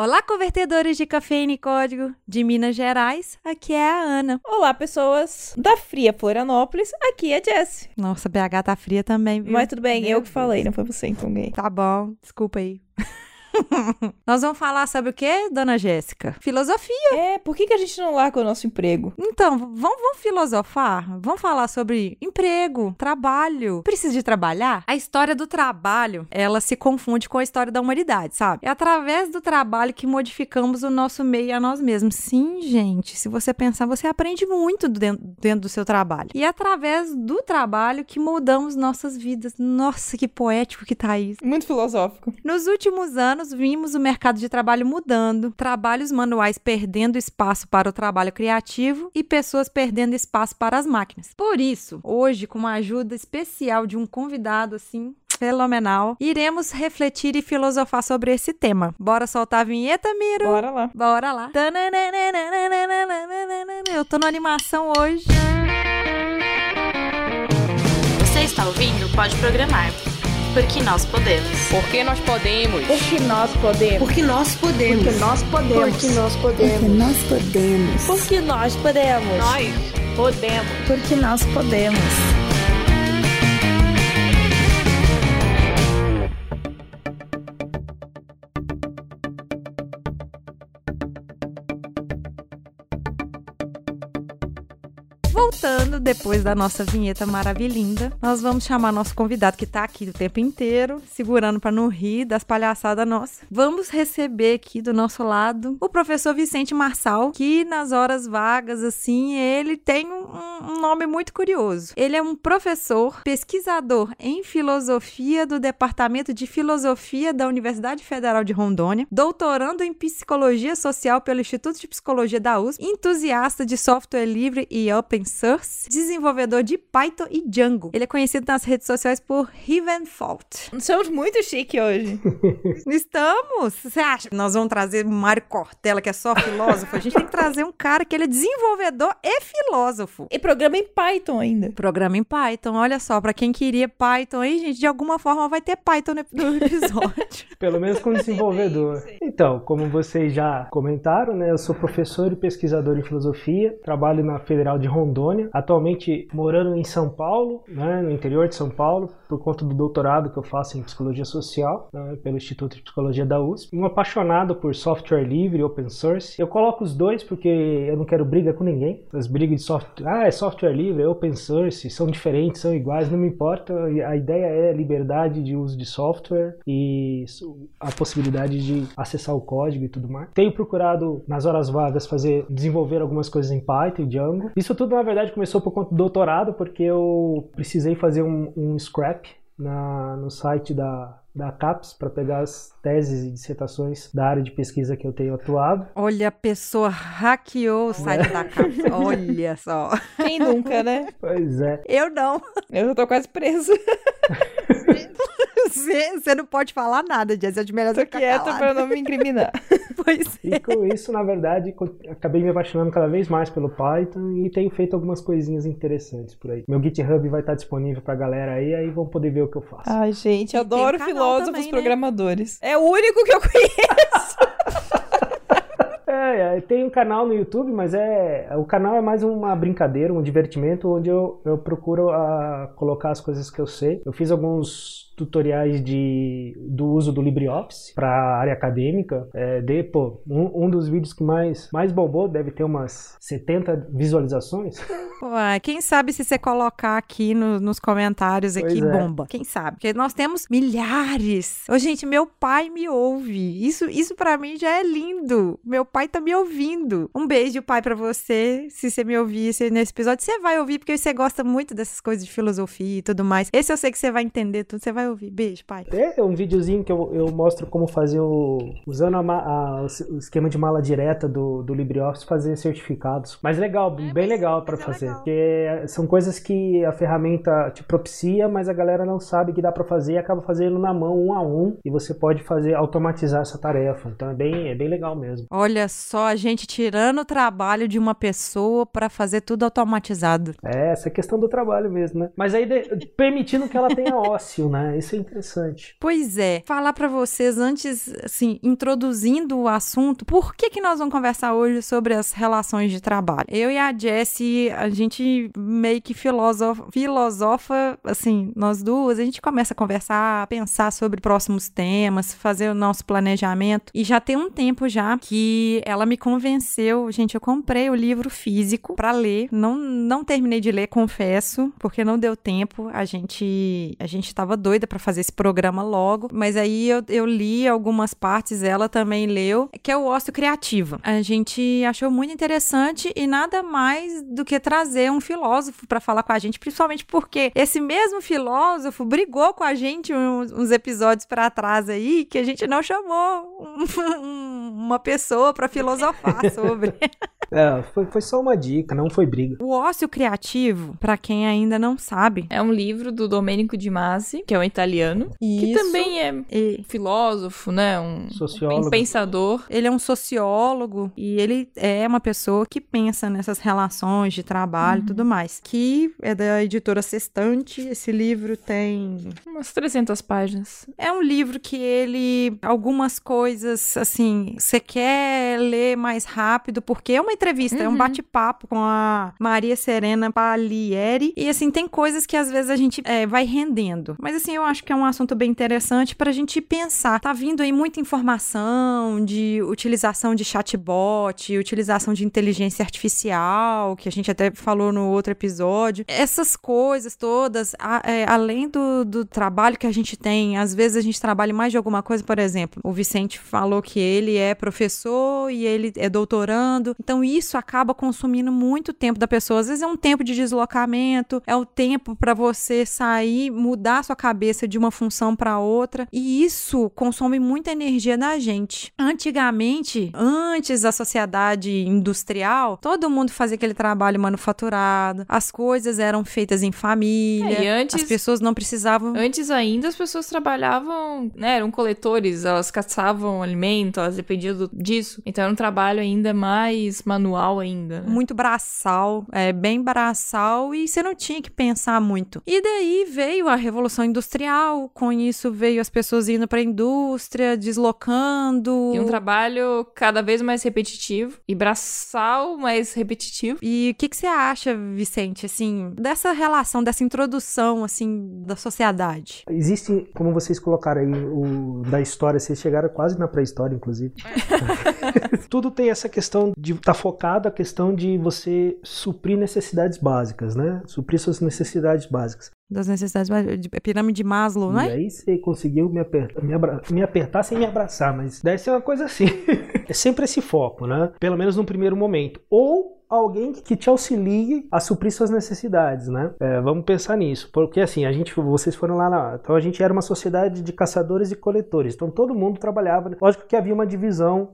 Olá, convertedores de cafeína e código de Minas Gerais, aqui é a Ana. Olá, pessoas da fria Florianópolis, aqui é a Jesse. Nossa, BH tá fria também, viu? Mas tudo bem, eu que falei, não foi você, então, gay. Tá bom, desculpa aí. Nós vamos falar, sabe o quê, dona Jéssica? Filosofia. É, por que a gente não larga o nosso emprego? Então, vamos filosofar? Vamos falar sobre emprego, trabalho. Precisa de trabalhar? A história do trabalho, ela se confunde com a história da humanidade, sabe? É através do trabalho que modificamos o nosso meio e a nós mesmos. Sim, gente, se você pensar, você aprende muito dentro do seu trabalho. E é através do trabalho que mudamos nossas vidas. Nossa, que poético que tá isso. Muito filosófico. Nos últimos anos, vimos o mercado de trabalho mudando, trabalhos manuais perdendo espaço para o trabalho criativo e pessoas perdendo espaço para as máquinas. Por isso, hoje, com uma ajuda especial de um convidado assim fenomenal, iremos refletir e filosofar sobre esse tema. Bora soltar a vinheta, Miro? Bora lá. Bora lá. Eu tô na animação hoje. Você está ouvindo? Pode programar. Porque nós podemos. Porque nós podemos. Porque nós podemos. Porque nós podemos. Porque nós podemos. Porque nós podemos. Porque nós podemos. Nós podemos. Porque nós podemos. Voltando, depois da nossa vinheta maravilhinda, nós vamos chamar nosso convidado que tá aqui o tempo inteiro, segurando pra não rir das palhaçadas nossas. Vamos receber aqui do nosso lado o professor Vicente Marçal, que nas horas vagas, assim, ele tem um nome muito curioso. Ele é um professor, pesquisador em filosofia do Departamento de Filosofia da Universidade Federal de Rondônia, doutorando em Psicologia Social pelo Instituto de Psicologia da USP, entusiasta de software livre e open source, desenvolvedor de Python e Django. Ele é conhecido nas redes sociais por Rivenfault. Somos muito chique hoje. Estamos? Você acha? Nós vamos trazer o Mário Cortella, que é só filósofo. A gente tem que trazer um cara que ele é desenvolvedor e filósofo. E programa em Python ainda. Programa em Python. Olha só, pra quem queria Python aí, gente, de alguma forma vai ter Python no episódio. Pelo menos com desenvolvedor. Sim. Então, como vocês já comentaram, né, eu sou professor e pesquisador em filosofia, trabalho na Federal de Rondônia, atualmente morando em São Paulo, né, no interior de São Paulo, por conta do doutorado que eu faço em Psicologia Social, né, pelo Instituto de Psicologia da USP. Um apaixonado por software livre e open source. Eu coloco os dois porque eu não quero briga com ninguém. As brigas de software... Ah, é software livre, é open source, são diferentes, são iguais, não me importa. A ideia é a liberdade de uso de software e a possibilidade de acessar o código e tudo mais. Tenho procurado, nas horas vagas, desenvolver algumas coisas em Python e Django. Isso tudo, na verdade, começou por conta do doutorado, porque eu precisei fazer um scrap no site da CAPES para pegar as teses e dissertações da área de pesquisa que eu tenho atuado. Olha, a pessoa hackeou o site da CAPES. Olha só. Quem nunca, né? Pois é. Eu não. Eu já tô quase preso. Você não pode falar nada, Jess, é de melhor você ficar quieta calada. Pra não me incriminar. Pois é. E com isso, na verdade, acabei me apaixonando cada vez mais pelo Python e tenho feito algumas coisinhas interessantes por aí. Meu GitHub vai estar disponível pra galera aí vão poder ver o que eu faço. Ai, gente, eu adoro filósofos também, né? Programadores. É o único que eu conheço. Tem um canal no YouTube, mas o canal é mais uma brincadeira, um divertimento, onde eu procuro colocar as coisas que eu sei. Eu fiz alguns tutoriais do uso do LibreOffice para a área acadêmica. Um dos vídeos que mais bombou, deve ter umas 70 visualizações. Ué, quem sabe se você colocar aqui nos comentários aqui, bomba. Quem sabe? Porque nós temos milhares. Ô, gente, meu pai me ouve. Isso para mim já é lindo. Meu pai tá me ouvindo. Um beijo, pai, para você. Se você me ouvir nesse episódio, você vai ouvir, porque você gosta muito dessas coisas de filosofia e tudo mais. Esse eu sei que você vai entender tudo, você vai ouvir. Beijo, pai. É um videozinho que eu mostro como fazer usando o esquema de mala direta do LibreOffice, fazer certificados. Mas legal, bem legal pra fazer. Legal. Porque são coisas que a ferramenta te propicia, mas a galera não sabe que dá pra fazer e acaba fazendo na mão, um a um, e você pode automatizar essa tarefa. Então é bem legal mesmo. Olha só, a gente tirando o trabalho de uma pessoa pra fazer tudo automatizado. Essa questão do trabalho mesmo, né? Mas aí permitindo que ela tenha ócio, né? isso é interessante. Pois é. Falar para vocês antes, assim, introduzindo o assunto, por que que nós vamos conversar hoje sobre as relações de trabalho? Eu e a Jesse, a gente meio que filosofa, assim, nós duas, a gente começa a conversar, a pensar sobre próximos temas, fazer o nosso planejamento. E já tem um tempo já que ela me convenceu, gente, eu comprei o livro físico para ler, não terminei de ler, confesso, porque não deu tempo, a gente tava doida para fazer esse programa logo, mas aí eu li algumas partes, ela também leu, que é o Ócio Criativa. A gente achou muito interessante e nada mais do que trazer um filósofo para falar com a gente, principalmente porque esse mesmo filósofo brigou com a gente uns episódios para trás aí, que a gente não chamou uma pessoa para filosofar sobre. É, foi só uma dica, não foi briga. O Ócio Criativo, para quem ainda não sabe, é um livro do Domênico de Masi, que é um italiano, isso, que também é filósofo, né? Um pensador. Ele é um sociólogo e ele é uma pessoa que pensa nessas relações de trabalho e tudo mais, que é da editora Sextante. Esse livro tem umas 300 páginas. É um livro que ele, algumas coisas, assim, você quer ler mais rápido, porque é uma entrevista, é um bate-papo com a Maria Serena Palieri, e assim, tem coisas que às vezes a gente vai rendendo, mas assim, eu acho que é um assunto bem interessante pra gente pensar. Tá vindo aí muita informação de utilização de chatbot, utilização de inteligência artificial, que a gente até falou no outro episódio, essas coisas todas, além do trabalho que a gente tem, às vezes a gente trabalha mais de alguma coisa. Por exemplo, o Vicente falou que ele é professor e ele é doutorando, então isso acaba consumindo muito tempo da pessoa, às vezes é um tempo de deslocamento, é o tempo para você sair, mudar sua cabeça de uma função para outra, e isso consome muita energia da gente. Antigamente, antes da sociedade industrial, todo mundo fazia aquele trabalho manufaturado, as coisas eram feitas em família, e antes, as pessoas não precisavam... Antes ainda as pessoas trabalhavam, né, eram coletores, elas caçavam alimento, elas dependiam disso, então era um trabalho ainda mais manual ainda. Né? Muito braçal, bem braçal, e você não tinha que pensar muito. E daí veio a Revolução Industrial, com isso veio as pessoas indo para a indústria, deslocando. E um trabalho cada vez mais repetitivo, e braçal mais repetitivo. E o que você acha, Vicente, assim, dessa relação, dessa introdução, assim, da sociedade? Existe, como vocês colocaram aí, da história, vocês chegaram quase na pré-história, inclusive. Tudo tem essa questão de estar focado, a questão de você suprir necessidades básicas, né? Suprir suas necessidades básicas. Das necessidades básicas, pirâmide de Maslow, né? E aí você conseguiu me apertar sem me abraçar, mas deve ser uma coisa assim. É sempre esse foco, né? Pelo menos num primeiro momento. Ou alguém que te auxilie a suprir suas necessidades, né? Vamos pensar nisso, porque assim, vocês foram lá, então a gente era uma sociedade de caçadores e coletores, então todo mundo trabalhava, lógico que havia uma divisão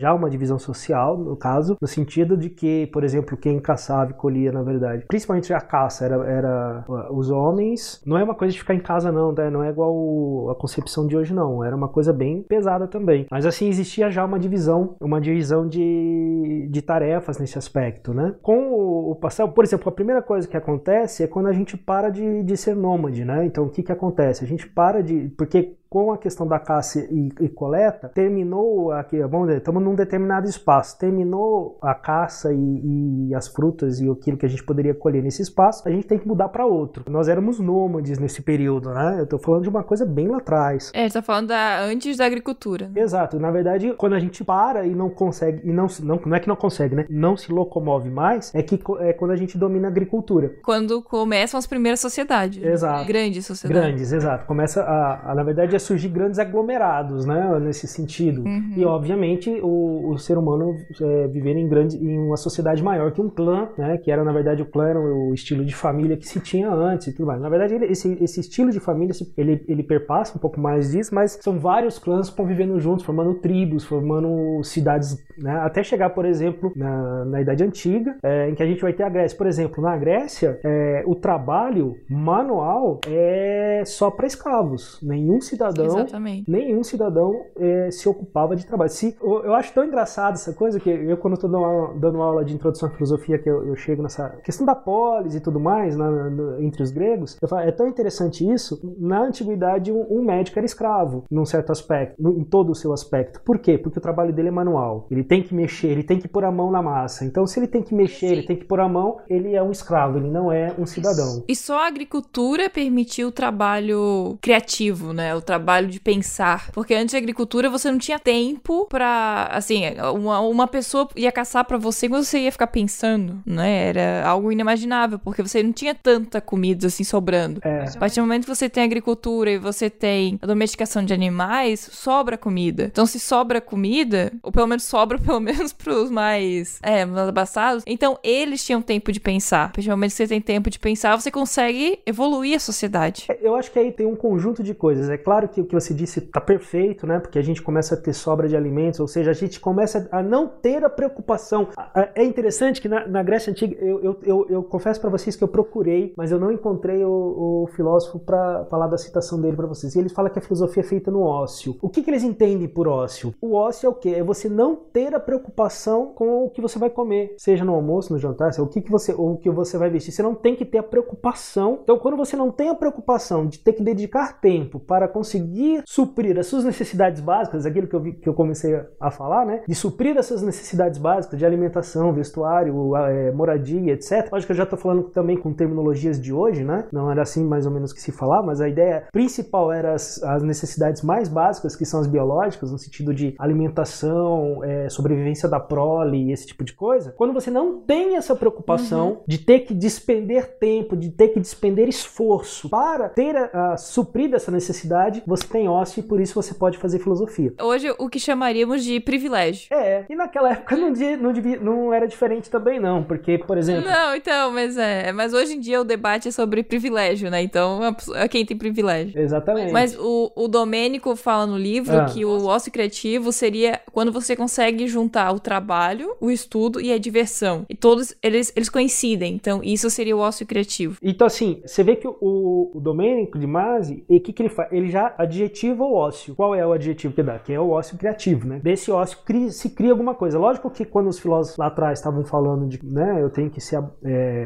social, no caso, no sentido de que, por exemplo, quem caçava e colhia, na verdade, principalmente a caça era os homens, não é uma coisa de ficar em casa não, né? Não é igual a concepção de hoje não, era uma coisa bem pesada também, mas assim, existia já uma divisão de tarefas nesse aspecto, né? Com o passar, por exemplo, a primeira coisa que acontece é quando a gente para de ser nômade, né? Então, o que acontece? A gente para de... Porque com a questão da caça e coleta, terminou aqui, vamos dizer, estamos num determinado espaço, terminou a caça e as frutas e aquilo que a gente poderia colher nesse espaço, a gente tem que mudar para outro. Nós éramos nômades nesse período, né? Eu tô falando de uma coisa bem lá atrás. É, você tá falando antes da agricultura. Exato. Na verdade, quando a gente para e não consegue, e não é que não consegue, né? Não se locomove mais, é quando a gente domina a agricultura. Quando começam as primeiras sociedades. Exato. Né? Grandes sociedades. Grandes, exato. Começa na verdade, surgir grandes aglomerados, né, nesse sentido. Uhum. E, obviamente, o ser humano viver em uma sociedade maior que um clã, né, que era, na verdade, o clã era o estilo de família que se tinha antes e tudo mais. Na verdade, esse estilo de família, ele perpassa um pouco mais disso, mas são vários clãs convivendo juntos, formando tribos, formando cidades, né, até chegar, por exemplo, na Idade Antiga, em que a gente vai ter a Grécia. Por exemplo, na Grécia, o trabalho manual é só para escravos. Nenhum cidadão cidadão, exatamente, nenhum cidadão se ocupava de trabalho. Eu acho tão engraçado essa coisa que eu, quando estou dando aula de introdução à filosofia, que eu chego nessa questão da polis e tudo mais, entre os gregos, eu falo, é tão interessante isso. Na antiguidade, um médico era escravo, num certo aspecto, em todo o seu aspecto. Por quê? Porque o trabalho dele é manual. Ele tem que mexer, ele tem que pôr a mão na massa. Então, se ele tem que mexer, ele tem que pôr a mão, ele é um escravo, ele não é um cidadão. E só a agricultura permitiu o trabalho criativo, né? O trabalho de pensar. Porque antes da agricultura, você não tinha tempo pra, assim, uma pessoa ia caçar pra você, mas você ia ficar pensando, né? Era algo inimaginável, porque você não tinha tanta comida, assim, sobrando. É. A partir do momento que você tem agricultura e você tem a domesticação de animais, sobra comida. Então, se sobra comida, ou pelo menos sobra, pelo menos pros mais abastados, então eles tinham tempo de pensar. A partir do momento que você tem tempo de pensar, você consegue evoluir a sociedade. Eu acho que aí tem um conjunto de coisas. É claro que o que você disse tá perfeito, né? Porque a gente começa a ter sobra de alimentos, ou seja, a gente começa a não ter a preocupação. É interessante que na Grécia Antiga, eu confesso pra vocês que eu procurei, mas eu não encontrei o filósofo pra falar da citação dele pra vocês. E ele fala que a filosofia é feita no ócio. O que eles entendem por ócio? O ócio é o quê? É você não ter a preocupação com o que você vai comer, seja no almoço, no jantar, seja, ou o que você vai vestir. Você não tem que ter a preocupação. Então, quando você não tem a preocupação de ter que dedicar tempo para conseguir suprir as suas necessidades básicas, aquilo que eu comecei a falar, né? De suprir as suas necessidades básicas de alimentação, vestuário, moradia, etc. Acho que eu já estou falando também com terminologias de hoje, né? Não era assim mais ou menos que se falar, mas a ideia principal era as necessidades mais básicas, que são as biológicas, no sentido de alimentação, sobrevivência da prole e esse tipo de coisa. Quando você não tem essa preocupação de ter que despender tempo, de ter que despender esforço para ter suprido essa necessidade, você tem ócio e por isso você pode fazer filosofia. Hoje, o que chamaríamos de privilégio. E naquela época não era diferente também não, porque, por exemplo... Não, então, mas hoje em dia o debate é sobre privilégio, né? Então, é quem tem privilégio. Exatamente. Mas o Domênico fala no livro que o ócio criativo seria quando você consegue juntar o trabalho, o estudo e a diversão. E todos eles coincidem. Então, isso seria o ócio criativo. Então, assim, você vê que o Domênico de Masi, o que ele faz? Ele já adjetiva o ócio. Qual é o adjetivo que dá? Que é o ócio criativo, né? Desse ócio se cria alguma coisa. Lógico que quando os filósofos lá atrás estavam falando de, né, eu tenho que ser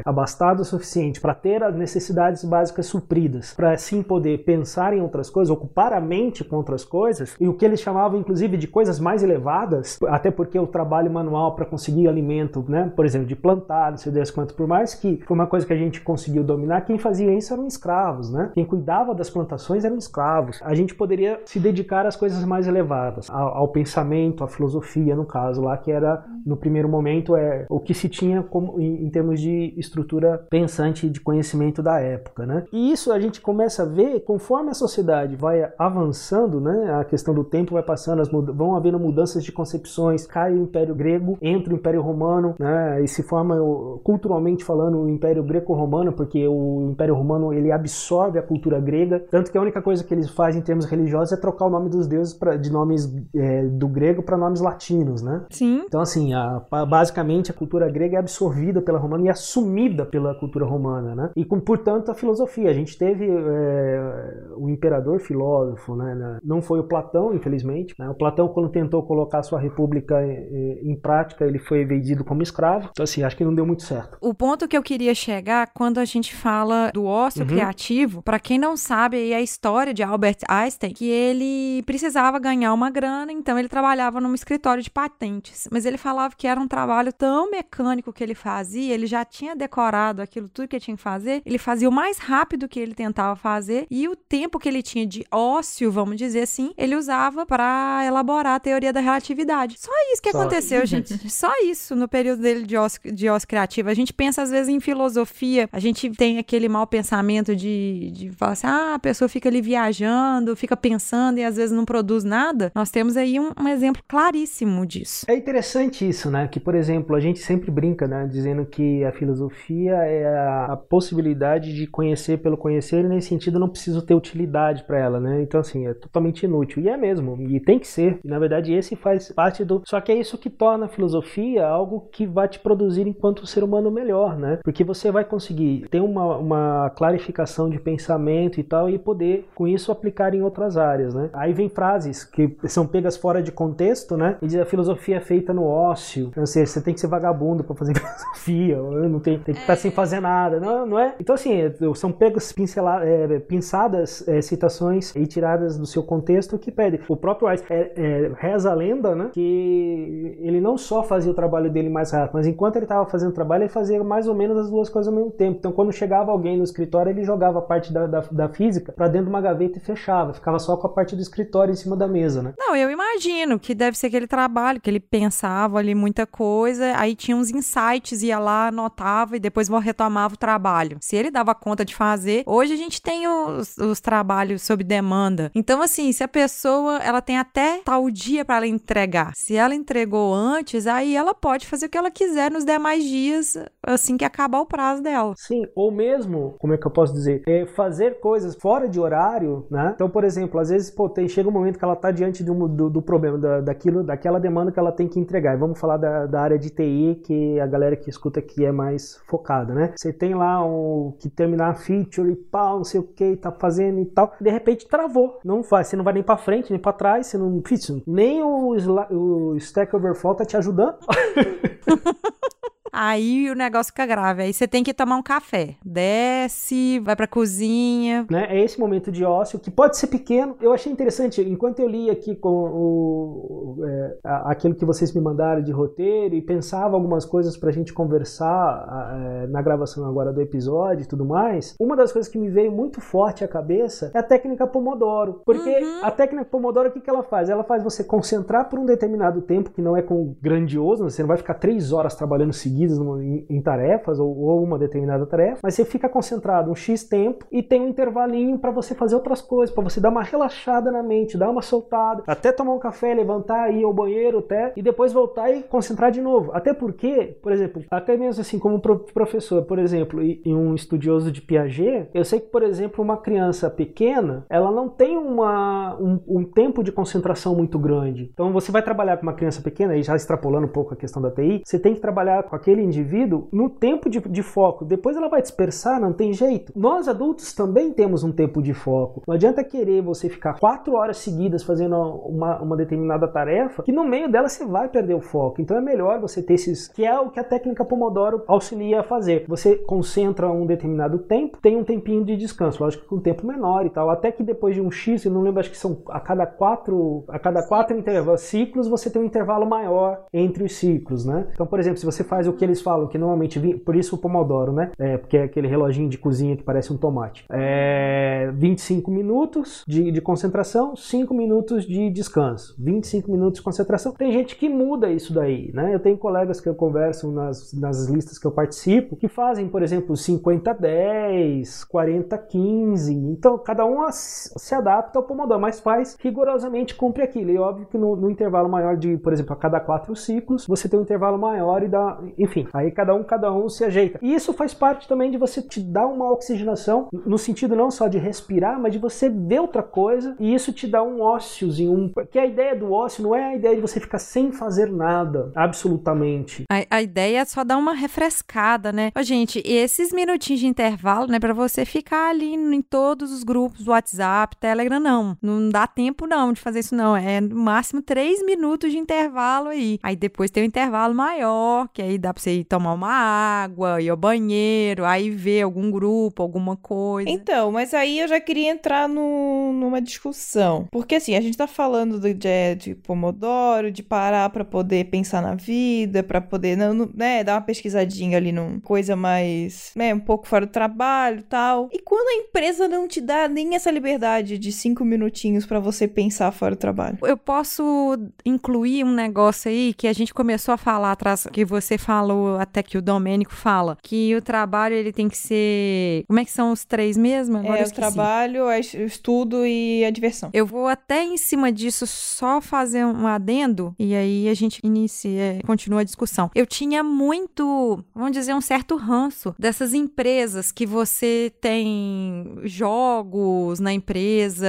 abastado o suficiente para ter as necessidades básicas supridas, para assim poder pensar em outras coisas, ocupar a mente com outras coisas, e o que eles chamavam, inclusive, de coisas mais elevadas, até porque o trabalho manual para conseguir alimento, né, por exemplo, de plantar, não sei Deus quanto, por mais que foi uma coisa que a gente conseguiu dominar, quem fazia isso eram escravos, né? Quem cuidava das plantações eram escravos. A gente poderia se dedicar às coisas mais elevadas, ao pensamento, à filosofia, no caso lá, que era, no primeiro momento, o que se tinha como, em termos de estrutura pensante de conhecimento da época, né? E isso a gente começa a ver, conforme a sociedade vai avançando, né? A questão do tempo vai passando, vão havendo mudanças de concepções, cai o Império Grego, entra o Império Romano, né? E se forma, culturalmente falando, o Império Greco-Romano, porque o Império Romano, ele absorve a cultura grega, tanto que a única coisa que eles fazem em termos religiosos é trocar o nome dos deuses de nomes do grego para nomes latinos, né? Sim. Então, assim, basicamente a cultura grega é absorvida pela romana e assumida pela cultura romana, né? E, portanto, a filosofia. A gente teve o imperador filósofo, né? Não foi o Platão, infelizmente, né? O Platão, quando tentou colocar a sua república em prática, ele foi vendido como escravo. Então, assim, acho que não deu muito certo. O ponto que eu queria chegar quando a gente fala do ócio criativo, pra quem não sabe aí a história de Albert Einstein, que ele precisava ganhar uma grana, então ele trabalhava num escritório de patentes, mas ele falava que era um trabalho tão mecânico que ele fazia, ele já tinha decorado aquilo tudo que ele tinha que fazer, ele fazia o mais rápido que ele tentava fazer e o tempo que ele tinha de ócio, vamos dizer assim, ele usava pra elaborar a teoria da relatividade. Só isso que aconteceu, gente. Só isso no período dele de ócio criativa. A gente pensa às vezes em filosofia, a gente tem aquele mau pensamento de falar assim, a pessoa fica ali viajando, fica pensando e às vezes não produz nada. Nós temos aí um exemplo claríssimo disso. É interessante isso, né? Que, por exemplo, a gente sempre brinca, né? Dizendo que a filosofia é a possibilidade de conhecer pelo conhecer e nesse sentido eu não preciso ter utilidade para ela, né? Então, assim, é totalmente inútil. E é mesmo, e tem que ser. E, na verdade, esse faz parte do... Só que é isso que torna a filosofia algo que vai te produzir enquanto ser humano melhor, né? Porque você vai conseguir ter uma clarificação de pensamento e tal e poder, com isso, aplicar aplicar em outras áreas, né? Aí vem frases que são pegas fora de contexto, né? E diz, a filosofia é feita no ócio, ou seja, você tem que ser vagabundo para fazer filosofia, eu não tenho, tem que estar sem fazer nada, não, não é? Então assim, são pegas pinçadas, citações e tiradas do seu contexto que pede. O próprio Einstein reza a lenda, né? Que ele não só fazia o trabalho dele mais rápido, mas enquanto ele estava fazendo o trabalho, ele fazia mais ou menos as duas coisas ao mesmo tempo. Então quando chegava alguém no escritório, ele jogava a parte da física para dentro de uma gaveta e fechava, ficava só com a parte do escritório em cima da mesa, né? Não, eu imagino que deve ser aquele trabalho que ele pensava ali muita coisa, aí tinha uns insights, ia lá, anotava e depois retomava o trabalho. Se ele dava conta de fazer, hoje a gente tem os trabalhos sob demanda. Então assim, se a pessoa, ela tem até tal dia para ela entregar. Se ela entregou antes, aí ela pode fazer o que ela quiser nos demais dias, assim que acabar o prazo dela. Sim, ou mesmo, como é que eu posso dizer? Fazer coisas fora de horário, né? Então, por exemplo, às vezes, chega um momento que ela tá diante do problema, daquela demanda que ela tem que entregar. E vamos falar da área de TI, que a galera que escuta aqui é mais focada, né? Você tem lá que terminar a feature e pau, não sei o que, tá fazendo e tal. De repente, travou. Não faz. Você não vai nem pra frente, nem pra trás, você não... Nem o Stack Overflow tá te ajudando. Aí o negócio fica grave, aí você tem que tomar um café, desce, vai pra cozinha, né? É esse momento de ócio, que pode ser pequeno. Eu achei interessante, enquanto eu li aqui com aquilo que vocês me mandaram de roteiro e pensava algumas coisas pra gente conversar na gravação agora do episódio e tudo mais, uma das coisas que me veio muito forte à cabeça é a técnica Pomodoro, porque a técnica Pomodoro, o que ela faz? Ela faz você concentrar por um determinado tempo, que não é grandioso, você não vai ficar 3 horas trabalhando seguido em tarefas ou uma determinada tarefa, mas você fica concentrado um X tempo e tem um intervalinho para você fazer outras coisas, para você dar uma relaxada na mente, dar uma soltada, até tomar um café, levantar, ir ao banheiro até, e depois voltar e concentrar de novo. Até porque, por exemplo, até mesmo assim, como professor, por exemplo, e um estudioso de Piaget, eu sei que, por exemplo, uma criança pequena, ela não tem um tempo de concentração muito grande. Então você vai trabalhar com uma criança pequena, e já extrapolando um pouco a questão da TI, você tem que trabalhar com aquele indivíduo no tempo de foco. Depois ela vai dispersar, não tem jeito. Nós adultos também temos um tempo de foco. Não adianta querer você ficar 4 horas seguidas fazendo uma determinada tarefa, que no meio dela você vai perder o foco. Então é melhor você ter esses, que é o que a técnica Pomodoro auxilia a fazer. Você concentra um determinado tempo, tem um tempinho de descanso, lógico que um tempo menor e tal, até que depois de um X, eu não lembro, acho que são a cada quatro intervalos, ciclos, você tem um intervalo maior entre os ciclos, né? Então, por exemplo, se você faz o que eles falam, que normalmente, por isso o Pomodoro, né? Porque é aquele reloginho de cozinha que parece um tomate. 25 minutos de concentração, 5 minutos de descanso. 25 minutos de concentração. Tem gente que muda isso daí, né? Eu tenho colegas que eu converso nas listas que eu participo, que fazem, por exemplo, 50-10, 40-15. Então, cada um se adapta ao Pomodoro, mas faz rigorosamente, cumpre aquilo. E óbvio que no intervalo maior de, por exemplo, a cada 4 ciclos, você tem um intervalo maior e dá... Enfim, aí cada um se ajeita. E isso faz parte também de você te dar uma oxigenação, no sentido não só de respirar, mas de você ver outra coisa, e isso te dá um óciozinho, porque a ideia do ócio não é a ideia de você ficar sem fazer nada, absolutamente. A ideia é só dar uma refrescada, né? Ó, gente, esses minutinhos de intervalo, né, pra você ficar ali em todos os grupos, WhatsApp, Telegram, não dá tempo não de fazer isso não, é no máximo 3 minutos de intervalo aí depois tem um intervalo maior, que aí dá pra você ir tomar uma água, ir ao banheiro, aí ver algum grupo, alguma coisa. Então, mas aí eu já queria entrar numa discussão. Porque assim, a gente tá falando de Pomodoro, de parar pra poder pensar na vida, pra poder, né, dar uma pesquisadinha ali numa coisa mais, né, um pouco fora do trabalho e tal. E quando a empresa não te dá nem essa liberdade de 5 minutinhos pra você pensar fora do trabalho? Eu posso incluir um negócio aí que a gente começou a falar atrás, que você falou, até que o Domênico fala, que o trabalho, ele tem que ser... Como é que são os 3 mesmo? Agora eu esqueci. O trabalho, o estudo e a diversão. Eu vou até em cima disso só fazer um adendo, e aí a gente continua a discussão. Eu tinha muito, vamos dizer, um certo ranço dessas empresas que você tem jogos na empresa,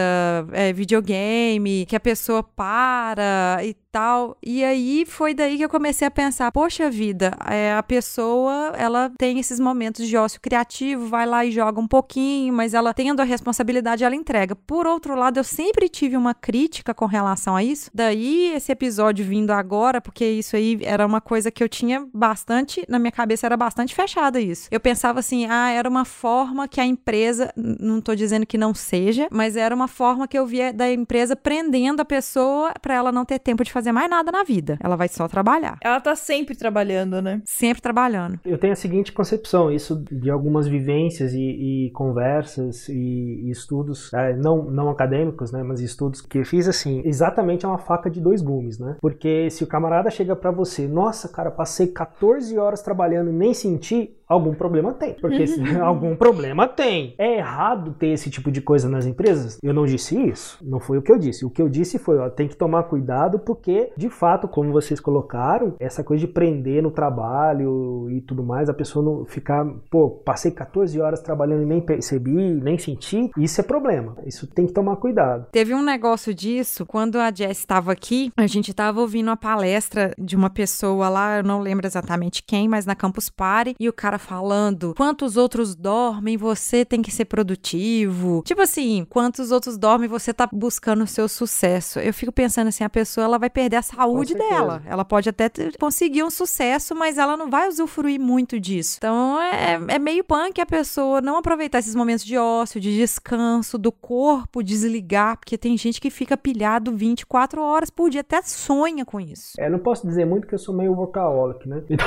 videogame, que a pessoa para e tal. E aí foi daí que eu comecei a pensar, poxa vida, a pessoa, ela tem esses momentos de ócio criativo, vai lá e joga um pouquinho, mas ela tendo a responsabilidade, ela entrega. Por outro lado, eu sempre tive uma crítica com relação a isso, daí esse episódio vindo agora, porque isso aí era uma coisa que eu tinha bastante, na minha cabeça era bastante fechada isso. Eu pensava assim, era uma forma que a empresa, não tô dizendo que não seja, mas era uma forma que eu via da empresa prendendo a pessoa pra ela não ter tempo de fazer mais nada na vida. Ela vai só trabalhar. Ela tá sempre trabalhando, né? Sempre trabalhando. Eu tenho a seguinte concepção, isso de algumas vivências e conversas e estudos, não acadêmicos, né, mas estudos que eu fiz assim, exatamente é uma faca de dois gumes, né? Porque se o camarada chega pra você, nossa, cara, passei 14 horas trabalhando e nem senti, algum problema tem. Porque algum problema tem. É errado ter esse tipo de coisa nas empresas? Eu não disse isso. Não foi o que eu disse. O que eu disse foi, ó, tem que tomar cuidado porque, de fato, como vocês colocaram, essa coisa de prender no trabalho e tudo mais, a pessoa não ficar, pô, passei 14 horas trabalhando e nem percebi, nem senti, isso é problema. Isso tem que tomar cuidado. Teve um negócio disso, quando a Jess estava aqui, a gente estava ouvindo a palestra de uma pessoa lá, eu não lembro exatamente quem, mas na Campus Party, e o cara falando, quantos outros dormem, você tem que ser produtivo. Tipo assim, quantos outros dormem, você tá buscando o seu sucesso. Eu fico pensando assim, a pessoa, ela vai perder a saúde dela. Ela pode até conseguir um sucesso, mas ela não vai usufruir muito disso. Então, é meio punk a pessoa não aproveitar esses momentos de ócio, de descanso, do corpo desligar, porque tem gente que fica pilhado 24 horas por dia, até sonha com isso. Eu não posso dizer muito que eu sou meio workaholic, né? Então...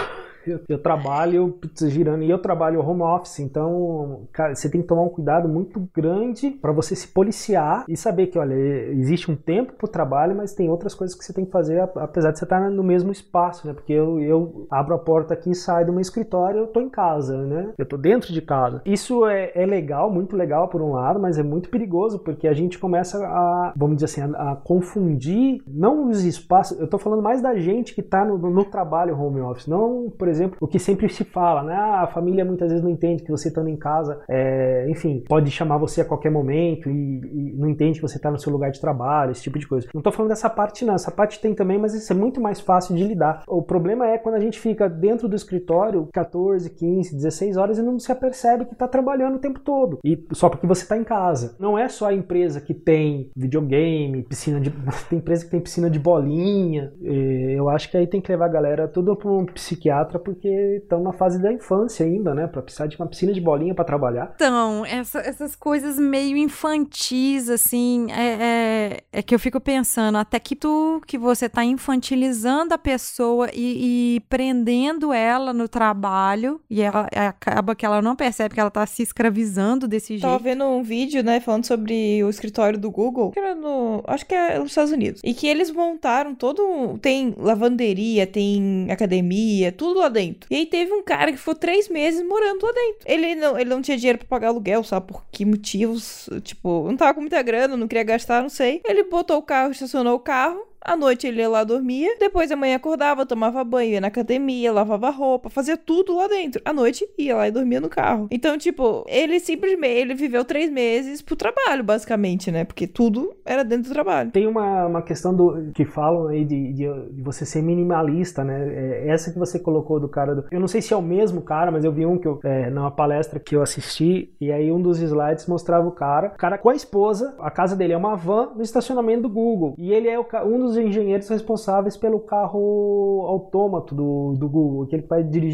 Eu trabalho girando e eu trabalho home office, então, cara, você tem que tomar um cuidado muito grande pra você se policiar e saber que, olha, existe um tempo pro trabalho, mas tem outras coisas que você tem que fazer, apesar de você estar no mesmo espaço, né? Porque eu abro a porta aqui e saio do meu escritório, eu tô em casa, né? Eu tô dentro de casa. Isso é legal, muito legal por um lado, mas é muito perigoso porque a gente começa a, vamos dizer assim, a confundir, não os espaços, eu tô falando mais da gente que tá no trabalho home office, não, por exemplo, o que sempre se fala, né? A família muitas vezes não entende que você estando em casa, enfim, pode chamar você a qualquer momento e não entende que você está no seu lugar de trabalho, esse tipo de coisa. Não estou falando dessa parte não, essa parte tem também, mas isso é muito mais fácil de lidar. O problema é quando a gente fica dentro do escritório 14, 15, 16 horas e não se apercebe que está trabalhando o tempo todo, e só porque você está em casa. Não é só a empresa que tem videogame, tem empresa que tem piscina de bolinha, eu acho que aí tem que levar a galera tudo para um psiquiatra porque estão na fase da infância ainda, né? Pra precisar de uma piscina de bolinha pra trabalhar. Então, essas coisas meio infantis, assim, é que eu fico pensando, até que você tá infantilizando a pessoa e prendendo ela no trabalho, e ela acaba que ela não percebe que ela tá se escravizando desse jeito. Tava vendo um vídeo, né, falando sobre o escritório do Google, que era acho que é nos Estados Unidos, e que eles montaram tem lavanderia, tem academia, tudo lá dentro. E aí teve um cara que ficou 3 meses morando lá dentro. Ele não tinha dinheiro pra pagar aluguel, sabe? Por que motivos? Tipo, não tava com muita grana, não queria gastar, não sei. Ele botou o carro, estacionou o carro. À noite ele ia lá, dormia, depois a manhã acordava, tomava banho, ia na academia, lavava roupa, fazia tudo lá dentro. À noite ia lá e dormia no carro. Então, tipo, ele simplesmente, viveu 3 meses pro trabalho, basicamente, né? Porque tudo era dentro do trabalho. Tem uma questão que falam aí de você ser minimalista, né? Essa que você colocou do cara eu não sei se é o mesmo cara, mas eu vi um que numa palestra que eu assisti, e aí um dos slides mostrava o cara com a esposa, a casa dele é uma van no estacionamento do Google, e ele é um dos engenheiros responsáveis pelo carro autômato do Google, aquele